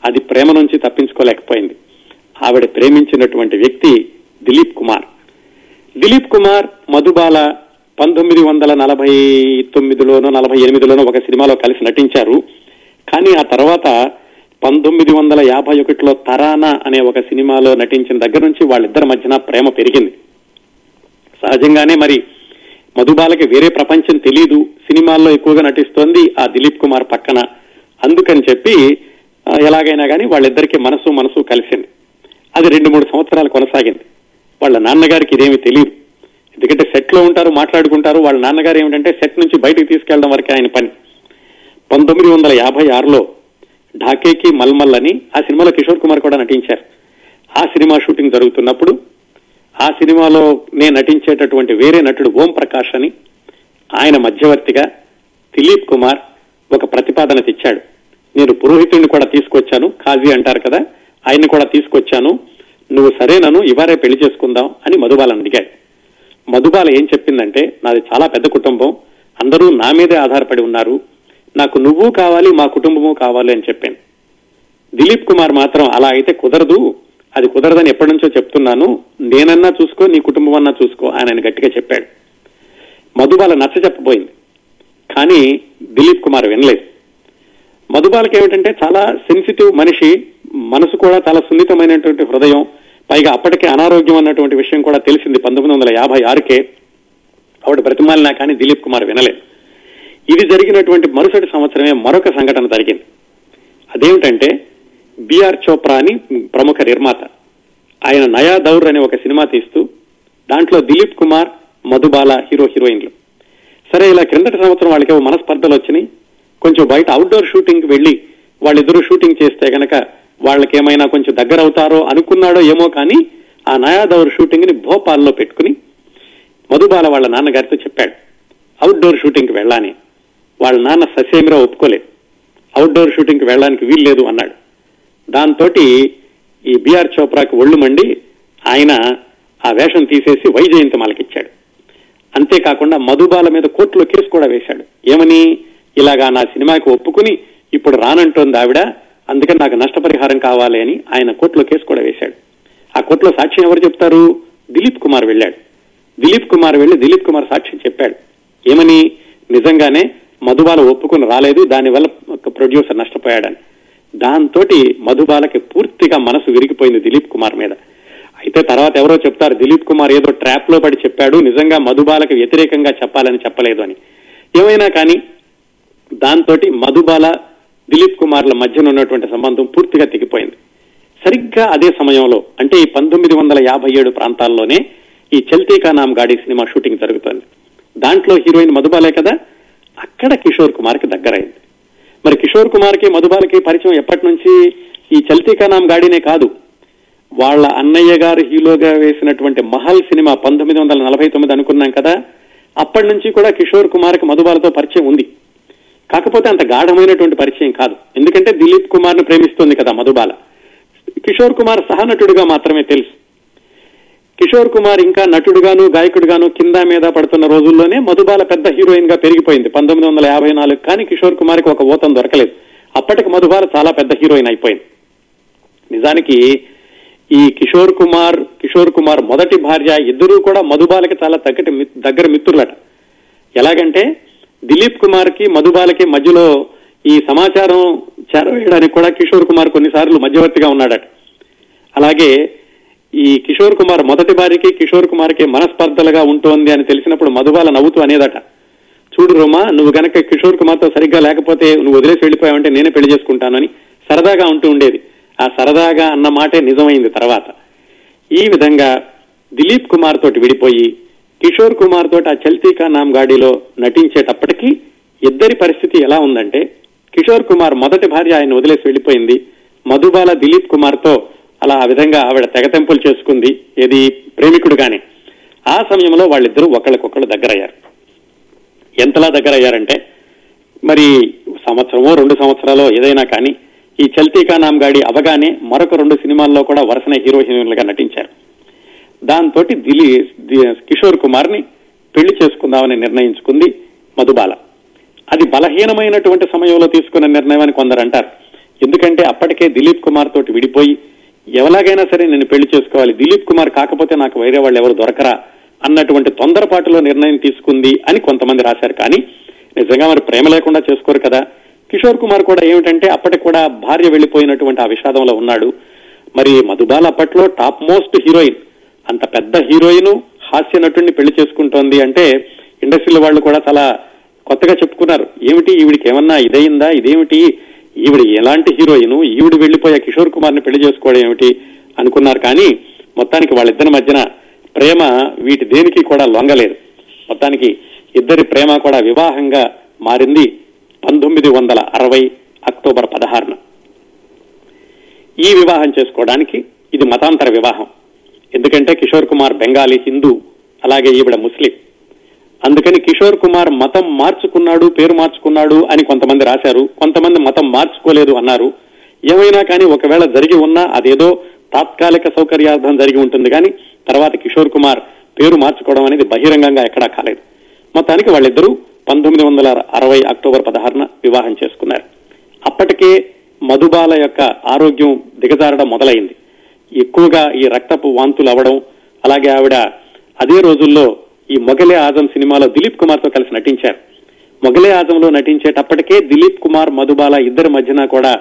అది ప్రేమ నుంచి తప్పించుకోలేకపోయింది. ఆవిడ ప్రేమించినటువంటి వ్యక్తి దిలీప్ కుమార్. దిలీప్ కుమార్ మధుబాల పంతొమ్మిది వందల నలభై తొమ్మిదిలోనో నలభై ఎనిమిదిలోనో ఒక సినిమాలో కలిసి నటించారు. కానీ ఆ తర్వాత పంతొమ్మిది వందల యాభై ఒకటిలో తరానా అనే ఒక సినిమాలో నటించిన దగ్గర నుంచి వాళ్ళిద్దరి మధ్యన ప్రేమ పెరిగింది. సహజంగానే మరి మధుబాలకి వేరే ప్రపంచం తెలీదు, సినిమాల్లో ఎక్కువగా నటిస్తోంది ఆ దిలీప్ కుమార్ పక్కన, అందుకని చెప్పి ఎలాగైనా కానీ వాళ్ళిద్దరికీ మనసు మనసు కలిసింది. అది రెండు మూడు సంవత్సరాలు కొనసాగింది. వాళ్ళ నాన్నగారికి ఇదేమీ తెలియదు, ఎందుకంటే సెట్ లో ఉంటారు, మాట్లాడుకుంటారు. వాళ్ళ నాన్నగారు ఏమిటంటే సెట్ నుంచి బయటకు తీసుకెళ్లడం వరకే ఆయన పని. పంతొమ్మిది వందల యాభై ఆరులో ఢాకేకి మల్మల్ అని ఆ సినిమాలో కిషోర్ కుమార్ కూడా నటించారు. ఆ సినిమా షూటింగ్ జరుగుతున్నప్పుడు ఆ సినిమాలో నేను నటించేటటువంటి వేరే నటుడు ఓం ప్రకాష్ అని ఆయన మధ్యవర్తిగా దిలీప్ కుమార్ ఒక ప్రతిపాదన తెచ్చాడు. నేను పురోహితుడిని కూడా తీసుకొచ్చాను, ఖాజీ అంటారు కదా, ఆయన్ని కూడా తీసుకొచ్చాను, నువ్వు సరేనను ఇవారే పెళ్లి చేసుకుందాం అని మధుబాలను అడిగాడు. మధుబాల ఏం చెప్పిందంటే, నాది చాలా పెద్ద కుటుంబం, అందరూ నా మీదే ఆధారపడి ఉన్నారు, నాకు నువ్వు కావాలి, మా కుటుంబము కావాలి అని చెప్పాను. దిలీప్ కుమార్ మాత్రం అలా అయితే కుదరదు, అది కుదరదని ఎప్పటి నుంచో చెప్తున్నాను, నేనన్నా చూసుకో నీ కుటుంబం అన్నా చూసుకో అని గట్టిగా చెప్పాడు. మధుబాల నచ్చ చెప్పబోయింది, కానీ దిలీప్ కుమార్ వినలేదు. మధుబాలకి ఏమిటంటే చాలా సెన్సిటివ్ మనిషి, మనసు కూడా చాలా సున్నితమైనటువంటి హృదయం, పైగా అప్పటికే అనారోగ్యం అన్నటువంటి విషయం కూడా తెలిసింది. పంతొమ్మిది వందల యాభై ఆరుకే ఆవిడ బ్రతిమాలినా కానీ దిలీప్ కుమార్ వినలేదు. ఇది జరిగినటువంటి మరుసటి సంవత్సరమే మరొక సంఘటన జరిగింది. అదేమిటంటే బి ఆర్ చోప్రా అని ప్రముఖ నిర్మాత, ఆయన నయా దౌర్ అనే ఒక సినిమా తీస్తూ దాంట్లో దిలీప్ కుమార్ మధుబాల హీరో హీరోయిన్లు. సరే ఇలా క్రిందటి సంవత్సరం వాళ్ళకి మనస్పర్ధలు వచ్చినాయి, కొంచెం బయట అవుట్డోర్ షూటింగ్కి వెళ్ళి వాళ్ళిద్దరూ షూటింగ్ చేస్తే కనుక వాళ్ళకేమైనా కొంచెం దగ్గర అవుతారో అనుకున్నాడో ఏమో కానీ ఆ నయా దౌర్ షూటింగ్ ని భోపాల్లో పెట్టుకుని మధుబాల వాళ్ళ నాన్నగారితో చెప్పాడు అవుట్డోర్ షూటింగ్కి వెళ్ళాలని. వాళ్ళ నాన్న ససేమిరా ఒప్పుకోలేదు, అవుట్డోర్ షూటింగ్కి వెళ్ళడానికి వీల్లేదు అన్నాడు. దాంతో ఈ బి ఆర్ చోప్రాకి ఒళ్ళు మండి ఆయన ఆ వేషం తీసేసి వైజయంతమాలకిచ్చాడు. అంతేకాకుండా మధుబాల మీద కోర్టులో కేసు కూడా వేశాడు. ఏమని, ఇలాగా నా సినిమాకి ఒప్పుకుని ఇప్పుడు రానంటోంది ఆవిడ, అందుకని నాకు నష్టపరిహారం కావాలి అని ఆయన కోర్టులో కేసు కూడా వేశాడు. ఆ కోర్టులో సాక్ష్యం ఎవరు చెప్తారు, దిలీప్ కుమార్ వెళ్ళాడు. దిలీప్ కుమార్ వెళ్ళి దిలీప్ కుమార్ సాక్ష్యం చెప్పాడు. ఏమని, నిజంగానే మధుబాల ఒప్పుకుని రాలేదు, దానివల్ల ప్రొడ్యూసర్ నష్టపోయాడని. దాంతో మధుబాలకి పూర్తిగా మనసు విరిగిపోయింది దిలీప్ కుమార్ మీద. అయితే తర్వాత ఎవరో చెప్తారు దిలీప్ కుమార్ ఏదో ట్రాప్ లో పడి చెప్పాడు, నిజంగా మధుబాలకి వ్యతిరేకంగా చెప్పాలని చెప్పలేదు అని. ఏమైనా కానీ దాంతో మధుబాల దిలీప్ కుమార్ల మధ్యన ఉన్నటువంటి సంబంధం పూర్తిగా తెగిపోయింది. సరిగ్గా అదే సమయంలో అంటే ఈ పంతొమ్మిది వందల యాభై ఏడు ప్రాంతాల్లోనే ఈ చల్తీ కా నామ్ గాడీ సినిమా షూటింగ్ జరుగుతోంది. దాంట్లో హీరోయిన్ మధుబాలే కదా, అక్కడ కిషోర్ కుమార్కి దగ్గరైంది. మరి కిషోర్ కుమార్కి మధుబాలకి పరిచయం ఎప్పటి నుంచి, ఈ చల్తీ కా నామ్ గాడీనే కాదు, వాళ్ళ అన్నయ్య గారు హీరోగా వేసినటువంటి మహల్ సినిమా పంతొమ్మిది వందల నలభై తొమ్మిది అనుకున్నాం కదా, అప్పటి నుంచి కూడా కిషోర్ కుమార్కి మధుబాలతో పరిచయం ఉంది. కాకపోతే అంత గాఢమైనటువంటి పరిచయం కాదు, ఎందుకంటే దిలీప్ కుమార్ ను ప్రేమిస్తోంది కదా మధుబాల. కిషోర్ కుమార్ సహనటుడుగా మాత్రమే తెలుసు. కిషోర్ కుమార్ ఇంకా నటుడుగాను గాయకుడుగాను కింద మీద పడుతున్న రోజుల్లోనే మధుబాల పెద్ద హీరోయిన్ గా పెరిగిపోయింది పంతొమ్మిది వందల యాభై నాలుగు కానీ కిషోర్ కుమార్ కి ఒక ఊతం దొరకలేదు. అప్పటికి మధుబాల చాలా పెద్ద హీరోయిన్ అయిపోయింది. నిజానికి ఈ కిషోర్ కుమార్ కిషోర్ కుమార్ మొదటి భార్య ఇద్దరూ కూడా మధుబాలకి చాలా తగ్గటి దగ్గర మిత్రులట. ఎలాగంటే దిలీప్ కుమార్ కి మధుబాలకి మధ్యలో ఈ సమాచారం చేరవేయడానికి కూడా కిషోర్ కుమార్ కొన్నిసార్లు మధ్యవర్తిగా ఉన్నాడట. అలాగే ఈ కిషోర్ కుమార్ మొదటి భార్యకి కిషోర్ కుమార్ కి మనస్పర్ధలుగా ఉంటోంది అని తెలిసినప్పుడు మధుబాల నవ్వుతూ అనేదట, చూడు రోమా, నువ్వు గనక కిషోర్ కుమార్ తో సరిగ్గా లేకపోతే నువ్వు వదిలేసి వెళ్ళిపోయావంటే నేనే పెళ్లి చేసుకుంటానని సరదాగా ఉంటూ ఉండేది. ఆ సరదాగా అన్న మాటే నిజమైంది తర్వాత. ఈ విధంగా దిలీప్ కుమార్ తోటి విడిపోయి కిషోర్ కుమార్ తోటి ఆ చల్తీ కా నామ్ గాడీలో నటించేటప్పటికీ ఇద్దరి పరిస్థితి ఎలా ఉందంటే, కిషోర్ కుమార్ మొదటి భార్య ఆయన వదిలేసి వెళ్ళిపోయింది, మధుబాల దిలీప్ కుమార్ తో అలా ఆ విధంగా ఆవిడ తెగతెంపులు చేసుకుంది, ఏది ప్రేమికుడుగానే. ఆ సమయంలో వాళ్ళిద్దరూ ఒకళ్ళకొకళ్ళు దగ్గరయ్యారు. ఎంతలా దగ్గరయ్యారంటే మరి సంవత్సరమో రెండు సంవత్సరాలో ఏదైనా కానీ ఈ చల్తీ కా నామ్ గాడీ అవగానే మరొక రెండు సినిమాల్లో కూడా వరుసనే హీరో హీరోయిన్లుగా నటించారు. దాంతో దిలీ కిషోర్ కుమార్ ని పెళ్లి చేసుకుందామని నిర్ణయించుకుంది మధుబాల. అది బలహీనమైనటువంటి సమయంలో తీసుకున్న నిర్ణయం అని కొందరు అంటారు, ఎందుకంటే అప్పటికే దిలీప్ కుమార్ తోటి విడిపోయి ఎవలాగైనా సరే నేను పెళ్లి చేసుకోవాలి, దిలీప్ కుమార్ కాకపోతే నాకు వేరే వాళ్ళు ఎవరు దొరకరా అన్నటువంటి తొందరపాటులో నిర్ణయం తీసుకుంది అని కొంతమంది రాశారు. కానీ నిజంగా మరి ప్రేమ లేకుండా చేసుకోరు కదా. కిషోర్ కుమార్ కూడా ఏమిటంటే అప్పటికి కూడా భార్య వెళ్లిపోయినటువంటి ఆ విషాదంలో ఉన్నాడు. మరి మధుబాల అప్పట్లో టాప్ మోస్ట్ హీరోయిన్, అంత పెద్ద హీరోయిన్ హాస్య నటుడిని పెళ్లి చేసుకుంటోంది అంటే ఇండస్ట్రీల వాళ్ళు కూడా చాలా కొత్తగా చెప్పుకున్నారు, ఏమిటి ఈవిడికి ఏమన్నా ఇదయిందా, ఇదేమిటి ఈవిడ ఎలాంటి హీరోయిన్, ఈవిడ వెళ్లిపోయే కిషోర్ కుమార్ని పెళ్లి చేసుకోవడం ఏమిటి అనుకున్నారు. కానీ మొత్తానికి వాళ్ళిద్దరి మధ్యన ప్రేమ వీటి దేనికి కూడా లొంగలేదు. మొత్తానికి ఇద్దరి ప్రేమ కూడా వివాహంగా మారింది పంతొమ్మిది వందల అరవై అక్టోబర్ పదహారున. ఈ వివాహం చేసుకోవడానికి ఇది మతాంతర వివాహం, ఎందుకంటే కిషోర్ కుమార్ బెంగాలీ హిందూ, అలాగే ఈవిడ ముస్లిం. అందుకని కిషోర్ కుమార్ మతం మార్చుకున్నాడు, పేరు మార్చుకున్నాడు అని కొంతమంది రాశారు, కొంతమంది మతం మార్చుకోలేదు అన్నారు. ఏమైనా కానీ ఒకవేళ జరిగి ఉన్నా అదేదో తాత్కాలిక సౌకర్యార్థం జరిగి ఉంటుంది, కానీ తర్వాత కిషోర్ కుమార్ పేరు మార్చుకోవడం అనేది బహిరంగంగా ఎక్కడా కాలేదు. మొత్తానికి వాళ్ళిద్దరూ పంతొమ్మిది వందల అరవై అక్టోబర్ పదహారున వివాహం చేసుకున్నారు. అప్పటికే మధుబాల యొక్క ఆరోగ్యం దిగజారడం మొదలైంది, ఎక్కువగా ఈ రక్తపు వాంతులు అవ్వడం. అలాగే ఆవిడ అదే రోజుల్లో ఈ మొగలే ఆజం సినిమాలో దిలీప్ కుమార్ తో కలిసి నటించారు. మొగలే ఆజంలో నటించేటప్పటికే దిలీప్ కుమార్ మధుబాల ఇద్దరి మధ్యన కూడా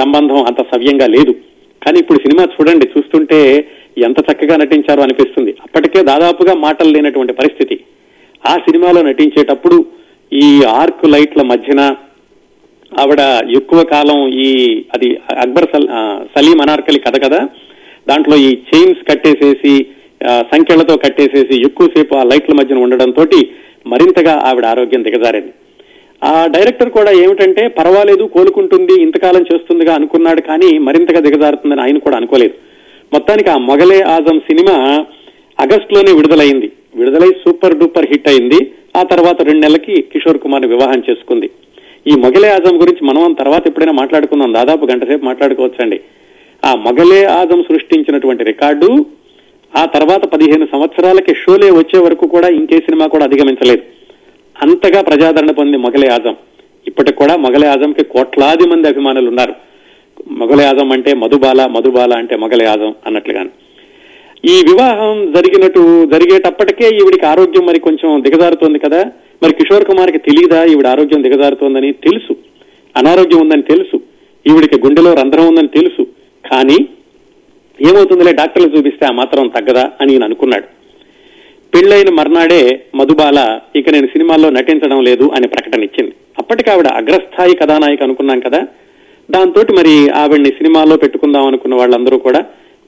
సంబంధం అంత సవ్యంగా లేదు. కానీ ఇప్పుడు సినిమా చూడండి, చూస్తుంటే ఎంత చక్కగా నటించారో అనిపిస్తుంది. అప్పటికే దాదాపుగా మాటలు లేనటువంటి పరిస్థితి. ఆ సినిమాలో నటించేటప్పుడు ఈ ఆర్క్ లైట్ల మధ్యన ఆవిడ ఎక్కువ కాలం ఈ అది అక్బర్ సలీం అనార్కలి కథ కదా, దాంట్లో ఈ చైన్స్ కట్టేసేసి సంఖ్యలతో కట్టేసేసి ఎక్కువసేపు ఆ లైట్ల మధ్యన ఉండడంతో మరింతగా ఆవిడ ఆరోగ్యం దిగజారింది. ఆ డైరెక్టర్ కూడా ఏమిటంటే పర్వాలేదు కోలుకుంటుంది ఇంతకాలం చేస్తుందిగా అనుకున్నాడు, కానీ మరింతగా దిగజారుతుందని ఆయన కూడా అనుకోలేదు. మొత్తానికి ఆ మొగలే ఆజం సినిమా ఆగస్టులోనే విడుదలైంది, విడుదలై సూపర్ డూపర్ హిట్ అయింది. ఆ తర్వాత రెండు నెలలకి కిషోర్ కుమార్ని వివాహం చేసుకుంది. ఈ మొగలే ఆజం గురించి మనం తర్వాత ఎప్పుడైనా మాట్లాడుకుందాం, దాదాపు గంట సేపు మాట్లాడుకోవచ్చండి. ఆ మొగలే ఆజం సృష్టించినటువంటి రికార్డు ఆ తర్వాత పదిహేను సంవత్సరాలకి షోలే వచ్చే వరకు కూడా ఇంకే సినిమా కూడా అధిగమించలేదు. అంతగా ప్రజాదరణ పొంది మొగలే ఆజం. ఇప్పటికి కూడా మొగలే ఆజంకి కోట్లాది మంది అభిమానులు ఉన్నారు. మొగలే ఆజం అంటే మధుబాల, మధుబాల అంటే మొగలే ఆజం అన్నట్లుగాను. ఈ వివాహం జరిగినట్టు జరిగేటప్పటికే ఈవిడికి ఆరోగ్యం మరి కొంచెం దిగజారుతోంది కదా. మరి కిషోర్ కుమార్కి తెలియదా ఈవిడ ఆరోగ్యం దిగజారుతోందని? తెలుసు, అనారోగ్యం ఉందని తెలుసు, ఈవిడికి గుండెలో రంధ్రం ఉందని తెలుసు. కానీ ఏమవుతుందిలే డాక్టర్లు చూపిస్తే ఆ మాత్రం తగ్గదా అని నేను అనుకున్నాడు. పెళ్లైన మర్నాడే మధుబాల ఇక నేను సినిమాల్లో నటించడం లేదు అనే ప్రకటన ఇచ్చింది. అప్పటికి ఆవిడ అగ్రస్థాయి కథానాయిక అనుకున్నాం కదా, దాంతో మరి ఆవిడ్ని సినిమాల్లో పెట్టుకుందాం అనుకున్న వాళ్ళందరూ కూడా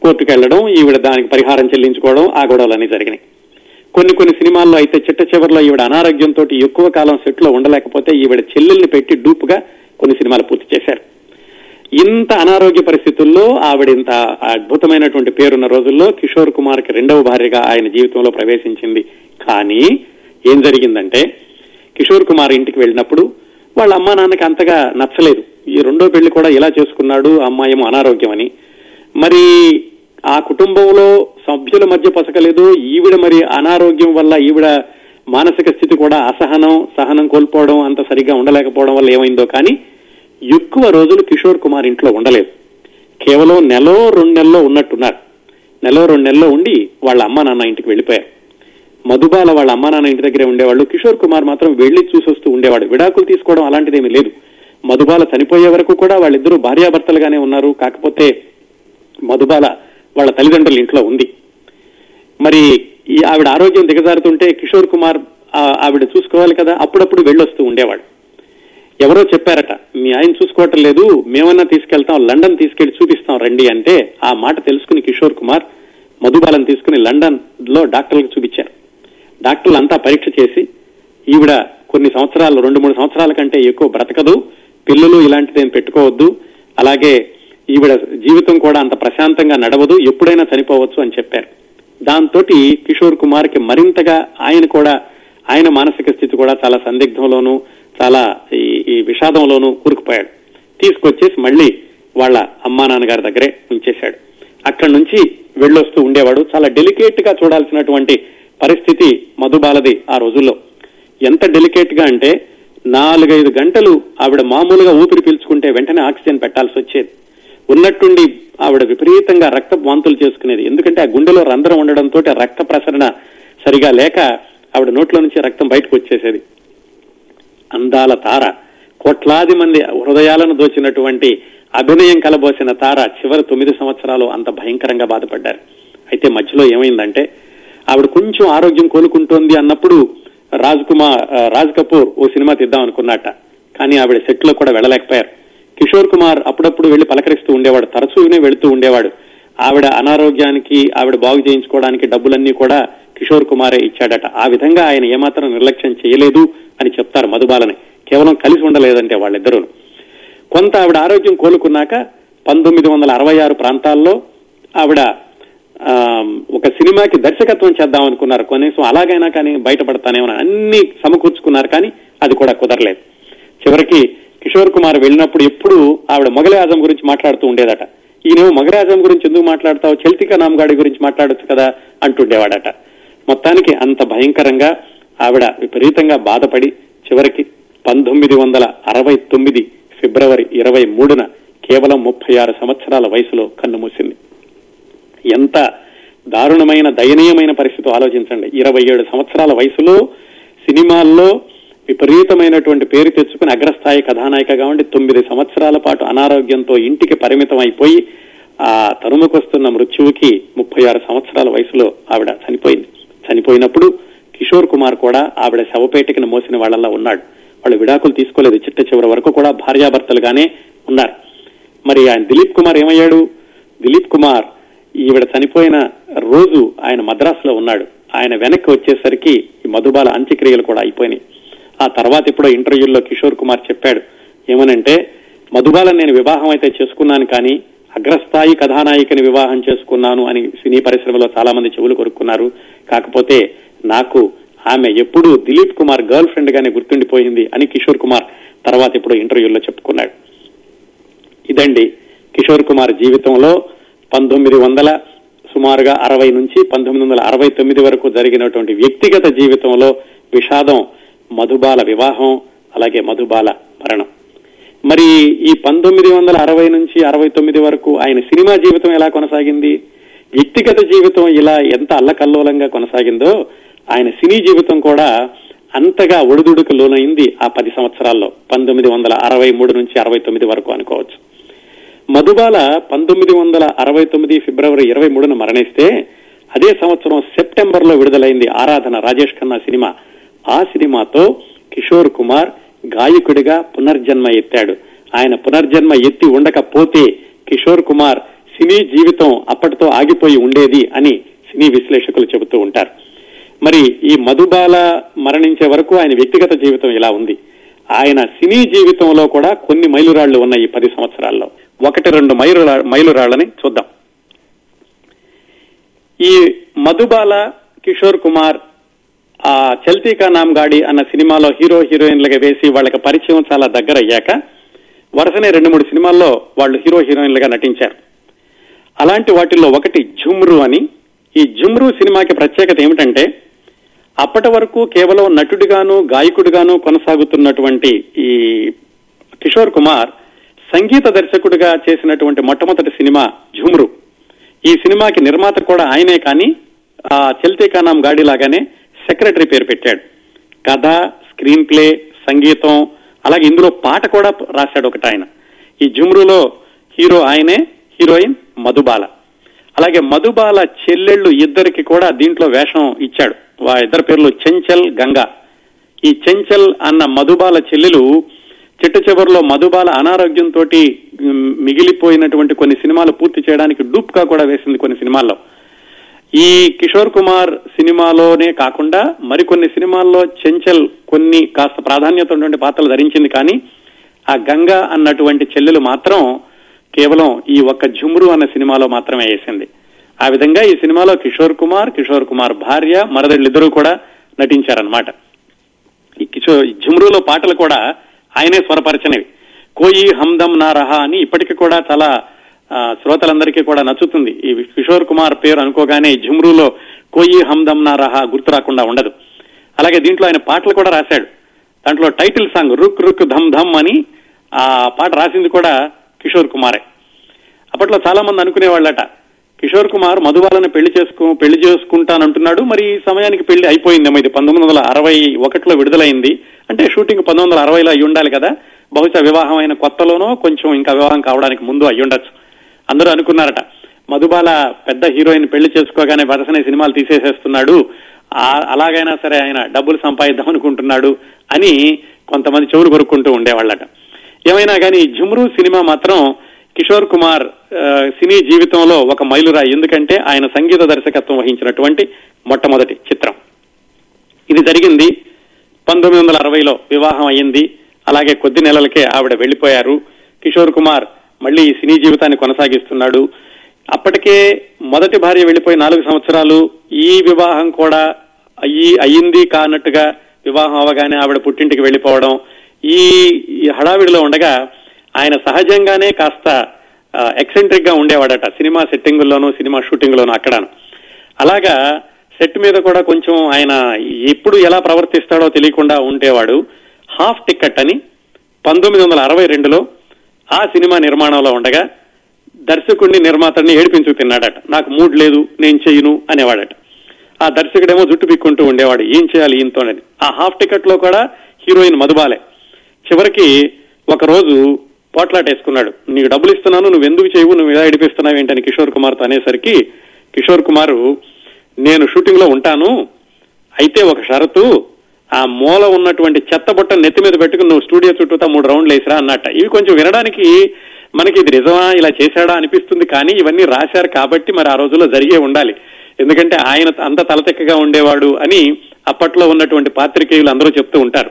కోర్టుకు వెళ్లడం, ఈవిడ దానికి పరిహారం చెల్లించుకోవడం, ఆ గొడవలన్నీ జరిగినాయి. కొన్ని కొన్ని సినిమాల్లో అయితే చిట్ట చివరిలో ఈవిడ అనారోగ్యంతో ఎక్కువ కాలం సెట్లో ఉండలేకపోతే ఈవిడ చెల్లెల్ని పెట్టి డూపుగా కొన్ని సినిమాలు పూర్తి చేశారు. ఇంత అనారోగ్య పరిస్థితుల్లో ఆవిడ ఇంత అద్భుతమైనటువంటి పేరున్న రోజుల్లో కిషోర్ కుమార్కి రెండవ భార్యగా ఆయన జీవితంలో ప్రవేశించింది. కానీ ఏం జరిగిందంటే కిషోర్ కుమార్ ఇంటికి వెళ్ళినప్పుడు వాళ్ళ అమ్మా నాన్నకి అంతగా నచ్చలేదు, ఈ రెండో పెళ్లి కూడా ఇలా చేసుకున్నాడు, అమ్మాయేమో అనారోగ్యం అని. మరి ఆ కుటుంబంలో సభ్యుల మధ్య పొసకలేదు, ఈవిడ మరి అనారోగ్యం వల్ల ఈవిడ మానసిక స్థితి కూడా అసహనం, సహనం కోల్పోవడం, అంత సరిగ్గా ఉండలేకపోవడం వల్ల ఏమైందో కానీ ఎక్కువ రోజులు కిషోర్ కుమార్ ఇంట్లో ఉండలేదు. కేవలం నెలో రెండు నెలలో ఉన్నట్టున్నారు. నెలో రెండు నెలలో ఉండి వాళ్ళ అమ్మా నాన్న ఇంటికి వెళ్ళిపోయారు. మధుబాల వాళ్ళ అమ్మా నాన్న ఇంటి దగ్గరే ఉండేవాళ్ళు, కిషోర్ కుమార్ మాత్రం వెళ్లి చూసొస్తూ ఉండేవాడు. విడాకులు తీసుకోవడం అలాంటిదేమీ లేదు. మధుబాల చనిపోయే వరకు కూడా వాళ్ళిద్దరూ భార్యాభర్తలుగానే ఉన్నారు. కాకపోతే మధుబాల వాళ్ళ తల్లిదండ్రుల ఇంట్లో ఉంది. మరి ఈ ఆవిడ ఆరోగ్యం దిగజారుతుంటే కిషోర్ కుమార్ ఆవిడ చూసుకోవాలి కదా, అప్పుడప్పుడు వెళ్ళొస్తూ ఉండేవాడు. ఎవరో చెప్పారట, మీ ఆయన చూసుకోవటం లేదు, మేమన్నా తీసుకెళ్తాం, లండన్ తీసుకెళ్లి చూపిస్తాం రండి అంటే ఆ మాట తెలుసుకుని కిషోర్ కుమార్ మధుబాలను తీసుకుని లండన్ లో డాక్టర్లకు చూపించారు. డాక్టర్లు అంతా పరీక్ష చేసి ఈవిడ కొన్ని సంవత్సరాలు రెండు మూడు సంవత్సరాల కంటే ఎక్కువ బ్రతకదు, పిల్లలు ఇలాంటిదేం పెట్టుకోవద్దు, అలాగే ఈవిడ జీవితం కూడా అంత ప్రశాంతంగా నడవదు, ఎప్పుడైనా చనిపోవచ్చు అని చెప్పారు. దాంతో కిషోర్ కుమార్కి మరింతగా ఆయన కూడా ఆయన మానసిక స్థితి కూడా చాలా సందిగ్ధంలోనూ చాలా ఈ విషాదంలోనూ కూరుకుపోయాడు. తీసుకొచ్చేసి మళ్ళీ వాళ్ళ అమ్మా నాన్నగారి దగ్గరే ఉంచేశాడు. అక్కడి నుంచి వెళ్ళొస్తూ ఉండేవాడు. చాలా డెలికేట్ గా చూడాల్సినటువంటి పరిస్థితి మధుబాలది ఆ రోజుల్లో. ఎంత డెలికేట్ గా అంటే నాలుగైదు గంటలు ఆవిడ మామూలుగా ఊపిరి పీల్చుకుంటే వెంటనే ఆక్సిజన్ పెట్టాల్సి వచ్చేది. ఉన్నట్టుండి ఆవిడ విపరీతంగా రక్త వాంతులు చేసుకునేది, ఎందుకంటే ఆ గుండెలో రంధ్రం ఉండడంతో రక్త ప్రసరణ సరిగా లేక ఆవిడ నోట్లో నుంచి రక్తం బయటకు వచ్చేసేది. అందాల తార, కోట్లాది మంది హృదయాలను దోచినటువంటి అభినయం కలబోసిన తార చివరి తొమ్మిది సంవత్సరాలు అంత భయంకరంగా బాధపడ్డారు. అయితే మధ్యలో ఏమైందంటే ఆవిడ కొంచెం ఆరోగ్యం కోలుకుంటోంది అన్నప్పుడు రాజ్ కుమార్ రాజ్ కపూర్ ఓ సినిమా తీద్దాం అనుకున్నట్ట. కానీ ఆవిడ సెట్ లో కూడా వెళ్ళలేకపోయారు. కిషోర్ కుమార్ అప్పుడప్పుడు వెళ్లి పలకరిస్తూ ఉండేవాడు, తరచునే వెళుతూ ఉండేవాడు. ఆవిడ అనారోగ్యానికి ఆవిడ బాగు చేయించుకోవడానికి డబ్బులన్నీ కూడా కిషోర్ కుమారే ఇచ్చాడట. ఆ విధంగా ఆయన ఏమాత్రం నిర్లక్ష్యం చేయలేదు అని చెప్తారు మధుబాలని, కేవలం కలిసి ఉండలేదంటే వాళ్ళిద్దరూ. కొంత ఆవిడ ఆరోగ్యం కోలుకున్నాక పంతొమ్మిది వందల అరవై ఆరు ప్రాంతాల్లో ఆవిడ ఒక సినిమాకి దర్శకత్వం చేద్దాం అనుకున్నారు. కనీసం అలాగైనా కానీ బయటపడతానేమని అన్ని సమకూర్చుకున్నారు, కానీ అది కూడా కుదరలేదు. చివరికి కిషోర్ కుమార్ వెళ్ళినప్పుడు ఎప్పుడు ఆవిడ మొగలి ఆజం గురించి మాట్లాడుతూ ఉండేదట. ఈయనేమో మొగలి ఆజం గురించి ఎందుకు మాట్లాడతావు, చల్తికా నామ్గాడి గురించి మాట్లాడొచ్చు కదా అంటుండేవాడట. మొత్తానికి అంత భయంకరంగా ఆవిడ విపరీతంగా బాధపడి చివరికి పంతొమ్మిది వందల అరవై తొమ్మిది ఫిబ్రవరి ఇరవై మూడున కేవలం ముప్పై ఆరు సంవత్సరాల వయసులో కన్నుమూసింది. ఎంత దారుణమైన దయనీయమైన పరిస్థితి ఆలోచించండి. ఇరవై ఏడు సంవత్సరాల వయసులో సినిమాల్లో విపరీతమైనటువంటి పేరు తెచ్చుకుని అగ్రస్థాయి కథానాయికగా ఉండి తొమ్మిది సంవత్సరాల పాటు అనారోగ్యంతో ఇంటికి పరిమితం అయిపోయి ఆ తరుముకొస్తున్న మృత్యువుకి ముప్పై ఆరు సంవత్సరాల వయసులో ఆవిడ చనిపోయింది. చనిపోయినప్పుడు కిషోర్ కుమార్ కూడా ఆవిడ శవపేటికను మోసిన వాళ్ళలా ఉన్నాడు. వాళ్ళు విడాకులు తీసుకోలేదు, చిట్ట చివరి వరకు కూడా భార్యాభర్తలుగానే ఉన్నారు. మరి ఆయన దిలీప్ కుమార్ ఏమయ్యాడు? దిలీప్ కుమార్ ఈవిడ చనిపోయిన రోజు ఆయన మద్రాసులో ఉన్నాడు. ఆయన వెనక్కి వచ్చేసరికి ఈ మధుబాల అంత్యక్రియలు కూడా అయిపోయినాయి. ఆ తర్వాత ఇప్పుడు ఇంటర్వ్యూల్లో కిషోర్ కుమార్ చెప్పాడు ఏమనంటే, మధుబాల నేను వివాహం అయితే చేసుకున్నాను, కానీ అగ్రస్థాయి కథానాయికని వివాహం చేసుకున్నాను అని సినీ పరిశ్రమలో చాలా మంది చెవులు కొరుక్కున్నారు. కాకపోతే నాకు ఆమె ఎప్పుడు దిలీప్ కుమార్ గర్ల్ ఫ్రెండ్ గానే గుర్తుండిపోయింది అని కిషోర్ కుమార్ తర్వాత ఇప్పుడు ఇంటర్వ్యూల్లో చెప్పుకున్నాడు. ఇదండి కిషోర్ కుమార్ జీవితంలో పంతొమ్మిది వందల సుమారుగా అరవై నుంచి పంతొమ్మిది వందల అరవై తొమ్మిది వరకు జరిగినటువంటి వ్యక్తిగత జీవితంలో విషాదం, మధుబాల వివాహం, అలాగే మధుబాల మరణం. మరి ఈ పంతొమ్మిది వందల అరవై నుంచి అరవై తొమ్మిది వరకు ఆయన సినిమా జీవితం ఎలా కొనసాగింది, వ్యక్తిగత జీవితం ఇలా ఎంత అల్లకల్లోలంగా కొనసాగిందో ఆయన సినీ జీవితం కూడా అంతగా ఒడిదుడుకు లోనైంది ఆ పది సంవత్సరాల్లో, పంతొమ్మిది వందల అరవై మూడు నుంచి అరవై తొమ్మిది వరకు అనుకోవచ్చు. మధుబాల పంతొమ్మిది వందల అరవై తొమ్మిది ఫిబ్రవరి ఇరవై మూడున మరణిస్తే అదే సంవత్సరం సెప్టెంబర్ లో విడుదలైంది ఆరాధన, రాజేష్ ఖన్నా సినిమా. ఆ సినిమాతో కిషోర్ కుమార్ గాయకుడిగా పునర్జన్మ ఎత్తాడు. ఆయన పునర్జన్మ ఎత్తి ఉండకపోతే కిషోర్ కుమార్ సినీ జీవితం అప్పటితో ఆగిపోయి ఉండేది అని సినీ విశ్లేషకులు చెబుతూ ఉంటారు. మరి ఈ మధుబాల మరణించే వరకు ఆయన వ్యక్తిగత జీవితం ఇలా ఉంది. ఆయన సినీ జీవితంలో కూడా కొన్ని మైలురాళ్లు ఉన్నాయి ఈ పది సంవత్సరాల్లో. ఒకటి రెండు మైలురా మైలురాళ్లని చూద్దాం. ఈ మధుబాల కిషోర్ కుమార్ ఆ చల్తీ కా నామ్ గాడి అన్న సినిమాలో హీరో హీరోయిన్లుగా వేసి వాళ్ళకి పరిచయం చాలా దగ్గర అయ్యాక వరుసనే రెండు మూడు సినిమాల్లో వాళ్ళు హీరో హీరోయిన్లుగా నటించారు. అలాంటి వాటిల్లో ఒకటి ఝుమ్రు అని. ఈ ఝుమ్రు సినిమాకి ప్రత్యేకత ఏమిటంటే, అప్పటి వరకు కేవలం నటుడిగాను గాయకుడిగాను కొనసాగుతున్నటువంటి ఈ కిషోర్ కుమార్ సంగీత దర్శకుడిగా చేసినటువంటి మొట్టమొదటి సినిమా ఝుమ్రు. ఈ సినిమాకి నిర్మాత కూడా ఆయనే, కానీ ఆ చల్తీ కా నామ్ గాడి లాగానే సెక్రటరీ పేరు పెట్టాడు. కథ, స్క్రీన్ ప్లే, సంగీతం, అలాగే ఇందులో పాట కూడా రాశాడు ఒకటి ఆయన. ఈ ఝుమ్రులో హీరో ఆయనే, హీరోయిన్ మధుబాల. అలాగే మధుబాల చెల్లెళ్లు ఇద్దరికి కూడా దీంట్లో వేషం ఇచ్చాడు. వా ఇద్దరి పేర్లు చెంచల్, గంగా. ఈ చెంచల్ అన్న మధుబాల చెల్లెలు చిట్ట చివరిలో మధుబాల అనారోగ్యంతో మిగిలిపోయినటువంటి కొన్ని సినిమాలు పూర్తి చేయడానికి డూప్గా కూడా వేసింది కొన్ని సినిమాల్లో. ఈ కిషోర్ కుమార్ సినిమాలోనే కాకుండా మరికొన్ని సినిమాల్లో చెంచల్ కొన్ని కాస్త ప్రాధాన్యత ఉన్నటువంటి పాత్రలు ధరించింది. కానీ ఆ గంగా అన్నటువంటి చెల్లెలు మాత్రం కేవలం ఈ ఒక్క ఝుమ్రు అన్న సినిమాలో మాత్రమే వేసింది. ఆ విధంగా ఈ సినిమాలో కిషోర్ కుమార్, కిషోర్ కుమార్ భార్య, మరదళ్ళిద్దరూ కూడా నటించారనమాట. ఈ కిషోర్ ఝుమ్రులో పాటలు కూడా ఆయనే స్వరపరచనివి. కోయి హమ్దమ్ నా రహా అని ఇప్పటికీ కూడా చాలా శ్రోతలందరికీ కూడా నచ్చుతుంది. ఈ కిషోర్ కుమార్ పేరు అనుకోగానే ఝుమ్రులో కోయి హమ్దమ్ నా రహా గుర్తు రాకుండా ఉండదు. అలాగే దీంట్లో ఆయన పాటలు కూడా రాశాడు. దాంట్లో టైటిల్ సాంగ్ రుక్ రుక్ ధమ్ ధమ్ అని ఆ పాట రాసింది కూడా కిషోర్ కుమారే. అప్పట్లో చాలా మంది అనుకునేవాళ్ళట, కిషోర్ కుమార్ మధుబాలను పెళ్లి చేసుకు పెళ్లి చేసుకుంటానంటున్నాడు, మరి ఈ సమయానికి పెళ్లి అయిపోయిందేమో. ఇది పంతొమ్మిది వందల అరవై ఒకటిలో విడుదలైంది అంటే షూటింగ్ పంతొమ్మిది వందల అరవైలో అయి ఉండాలి కదా, బహుశా వివాహం అయిన కొత్తలోనో కొంచెం ఇంకా వివాహం కావడానికి ముందు అయ్యుండొచ్చు. అందరూ అనుకున్నారట మధుబాల పెద్ద హీరోయిన్ పెళ్లి చేసుకోగానే వరసనే సినిమాలు తీసేసేస్తున్నాడు, అలాగైనా సరే ఆయన డబ్బులు సంపాదిద్దాం అనుకుంటున్నాడు అని కొంతమంది చెవులు కొరుక్కుంటూ ఉండేవాళ్ళట. ఏమైనా కానీ ఝుమ్రూ సినిమా మాత్రం కిషోర్ కుమార్ సినీ జీవితంలో ఒక మైలురాయి. ఎందుకంటే ఆయన సంగీత దర్శకత్వం వహించినటువంటి మొట్టమొదటి చిత్రం ఇది. జరిగింది పంతొమ్మిది వందల అరవైలో వివాహం అయ్యింది. అలాగే కొద్ది నెలలకే ఆవిడ వెళ్లిపోయారు. కిషోర్ కుమార్ మళ్లీ ఈ సినీ జీవితాన్ని కొనసాగిస్తున్నాడు. అప్పటికే మొదటి భార్య వెళ్లిపోయి నాలుగు సంవత్సరాలు ఈ వివాహం కూడా అయ్యి అయ్యింది కానట్టుగా వివాహం అవగానే ఆవిడ పుట్టింటికి వెళ్లిపోవడం, ఈ హడావిడిలో ఉండగా ఆయన సహజంగానే కాస్త ఎక్సెంట్రిక్ గా ఉండేవాడట సినిమా సెట్టింగుల్లోనూ సినిమా షూటింగ్ లోనూ అక్కడను. అలాగా సెట్ మీద కూడా కొంచెం ఆయన ఎప్పుడు ఎలా ప్రవర్తిస్తాడో తెలియకుండా ఉండేవాడు. హాఫ్ టికెట్ అని పంతొమ్మిది వందల అరవై రెండులో ఆ సినిమా నిర్మాణంలో ఉండగా దర్శకుడిని నిర్మాతని ఏడిపించు తిన్నాడట. నాకు మూడ్ లేదు, నేను చేయను అనేవాడట. ఆ దర్శకుడేమో జుట్టు పిక్కుంటూ ఉండేవాడు, ఏం చేయాలి ఈయనతోనని. ఆ హాఫ్ టికెట్ లో కూడా హీరోయిన్ మధుబాలే. చివరికి ఒకరోజు పోట్లాటేసుకున్నాడు, నీకు డబ్బులు ఇస్తున్నాను, నువ్వు ఎందుకు చేయవు, నువ్వు ఇలా ఏడిపిస్తున్నావు ఏంటని కిషోర్ కుమార్తో అనేసరికి కిషోర్ కుమారు, నేను షూటింగ్ లో ఉంటాను, అయితే ఒక షరతు, ఆ మూల ఉన్నటువంటి చెత్త బుట్టను నెత్తి మీద పెట్టుకుని నువ్వు స్టూడియో చుట్టూతా మూడు రౌండ్లు వేసిరా అన్నట్ట. ఇవి కొంచెం వినడానికి మనకి ఇది నిజమా, ఇలా చేశాడా అనిపిస్తుంది, కానీ ఇవన్నీ రాశారు కాబట్టి మరి ఆ రోజుల్లో జరిగే ఉండాలి, ఎందుకంటే ఆయన అంత తలతెక్కగా ఉండేవాడు అని అప్పట్లో ఉన్నటువంటి పాత్రికేయులు అందరూ చెప్తూ ఉంటారు.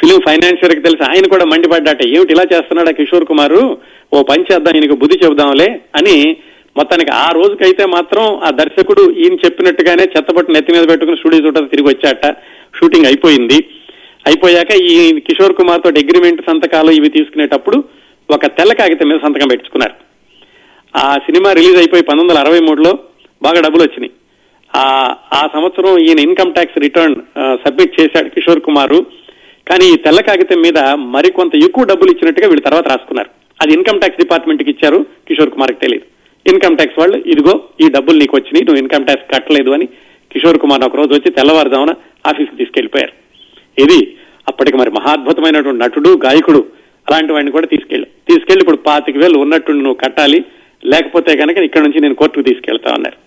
ఫిలిం ఫైనాన్షియర్ కి తెలిసి ఆయన కూడా మండిపడ్డాట, ఏమిటి ఇలా చేస్తున్నాడా కిషోర్ కుమారు, ఓ పని చేద్దాం, ఈయనకు బుద్ధి చెబుదాంలే అని. మొత్తానికి ఆ రోజుకైతే మాత్రం ఆ దర్శకుడు ఈయన చెప్పినట్టుగానే చెత్తపట్టు నెత్తి మీద పెట్టుకుని స్టూడియో చుట్టూ తిరిగి వచ్చాట. షూటింగ్ అయిపోయింది. అయిపోయాక ఈ కిషోర్ కుమార్ తోటి అగ్రిమెంట్ సంతకాలు ఇవి తీసుకునేటప్పుడు ఒక తెల్ల కాగితం మీద సంతకం పెట్టుకున్నారు. ఆ సినిమా రిలీజ్ అయిపోయి పంతొమ్మిది వందల అరవై మూడులో బాగా డబ్బులు వచ్చినాయి. ఆ ఆ సంవత్సరం ఈయన ఇన్కమ్ ట్యాక్స్ రిటర్న్ సబ్మిట్ చేశాడు కిషోర్ కుమారు. కానీ ఈ తెల్ల కాగితం మీద మరికొంత ఎక్కువ డబ్బులు ఇచ్చినట్టుగా వీళ్ళ తర్వాత రాసుకున్నారు. అది ఇన్కమ్ ట్యాక్స్ డిపార్ట్మెంట్కి ఇచ్చారు, కిషోర్ కుమార్కి తెలియదు. ఇన్కమ్ ట్యాక్స్ వాళ్ళు, ఇదిగో ఈ డబ్బులు నీకు వచ్చినాయి, నువ్వు ఇన్కమ్ ట్యాక్స్ కట్టలేదు అని కిషోర్ కుమార్ ఒక రోజు వచ్చి తెల్లవారుజామున ఆఫీస్కి తీసుకెళ్లిపోయారు. ఇది అప్పటికి మరి మహాద్భుతమైనటువంటి నటుడు, గాయకుడు, అలాంటి వాడిని కూడా తీసుకెళ్ళి తీసుకెళ్లి ఇప్పుడు పాతిక వేలు ఉన్నట్టు నువ్వు కట్టాలి, లేకపోతే కనుక ఇక్కడ నుంచి నేను కోర్టుకు తీసుకెళ్తా అన్నారు.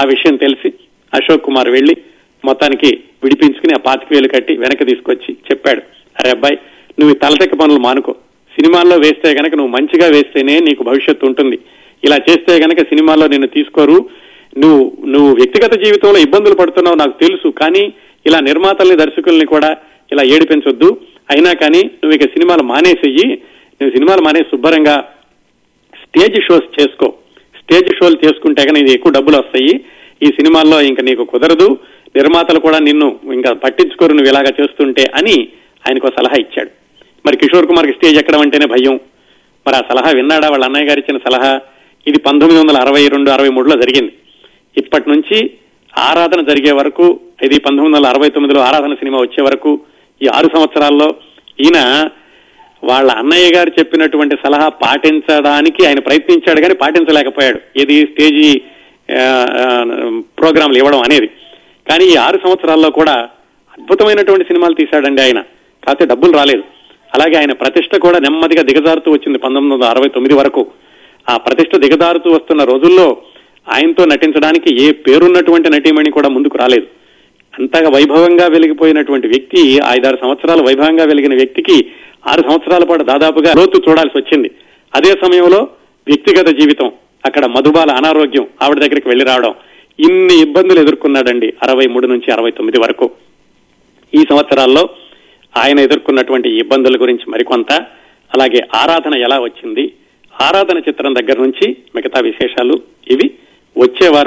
ఆ విషయం తెలిసి అశోక్ కుమార్ వెళ్లి మొత్తానికి విడిపించుకుని ఆ పాతిక వేలు కట్టి వెనక్కి తీసుకొచ్చి చెప్పాడు, అరే అబ్బాయి, నువ్వు తలసెక్క పనులు మానుకో, సినిమాల్లో వేస్తే కనుక నువ్వు మంచిగా వేస్తేనే నీకు భవిష్యత్తు ఉంటుంది, ఇలా చేస్తే కనుక సినిమాల్లో నిన్ను తీసుకోరు, నువ్వు నువ్వు వ్యక్తిగత జీవితంలో ఇబ్బందులు పడుతున్నావు నాకు తెలుసు, కానీ ఇలా నిర్మాతల్ని దర్శకుల్ని కూడా ఇలా ఏడిపించొద్దు, అయినా కానీ నువ్వు ఇక సినిమాలు మానేసేయి, నువ్వు సినిమాలు మానేసి శుభ్రంగా స్టేజ్ షోస్ చేసుకో, స్టేజ్ షోలు చేసుకుంటే కానీ నీకు ఎక్కువ డబ్బులు వస్తాయి, ఈ సినిమాల్లో ఇంకా నీకు కుదరదు, నిర్మాతలు కూడా నిన్ను ఇంకా పట్టించుకోరు నువ్వు ఇలాగా చేస్తుంటే అని ఆయనకు సలహా ఇచ్చాడు. మరి కిషోర్ కుమార్కి స్టేజ్ ఎక్కడం అంటేనే భయం. మరి ఆ సలహా విన్నాడా వాళ్ళ అన్నయ్య గారు ఇచ్చిన సలహా? ఇది పంతొమ్మిది వందల అరవై రెండు అరవై మూడులో జరిగింది. ఇప్పటి నుంచి ఆరాధన జరిగే వరకు, ఇది పంతొమ్మిది వందల అరవై తొమ్మిదిలో ఆరాధన సినిమా వచ్చే వరకు, ఈ ఆరు సంవత్సరాల్లో ఈయన వాళ్ళ అన్నయ్య గారు చెప్పినటువంటి సలహా పాటించడానికి ఆయన ప్రయత్నించాడు, కానీ పాటించలేకపోయాడు. ఏది, స్టేజీ ప్రోగ్రాంలు ఇవ్వడం అనేది. కానీ ఈ ఆరు సంవత్సరాల్లో కూడా అద్భుతమైనటువంటి సినిమాలు తీశాడండి ఆయన. కాకపోతే డబ్బులు రాలేదు. అలాగే ఆయన ప్రతిష్ట కూడా నెమ్మదిగా దిగజారుతూ వచ్చింది పంతొమ్మిది వందల అరవై తొమ్మిది వరకు. ఆ ప్రతిష్ట దిగజారుతూ వస్తున్న రోజుల్లో ఆయనతో నటించడానికి ఏ పేరున్నటువంటి నటీమణి కూడా ముందుకు రాలేదు. అంతగా వైభవంగా వెలిగిపోయినటువంటి వ్యక్తి, ఐదారు సంవత్సరాలు వైభవంగా వెలిగిన వ్యక్తికి ఆరు సంవత్సరాల పాటు దాదాపుగా లోతు చూడాల్సి వచ్చింది. అదే సమయంలో వ్యక్తిగత జీవితం, అక్కడ మధుబాల అనారోగ్యం, ఆవిడ దగ్గరికి వెళ్లి రావడం, ఇన్ని ఇబ్బందులు ఎదుర్కొన్నాడండి అరవై మూడు నుంచి అరవై తొమ్మిది వరకు. ఈ సంవత్సరాల్లో ఆయన ఎదుర్కొన్నటువంటి ఇబ్బందుల గురించి మరికొంత, అలాగే ఆరాధన ఎలా వచ్చింది, ఆరాధన చిత్రం దగ్గర నుంచి మిగతా విశేషాలు ఇవి వచ్చేవారు.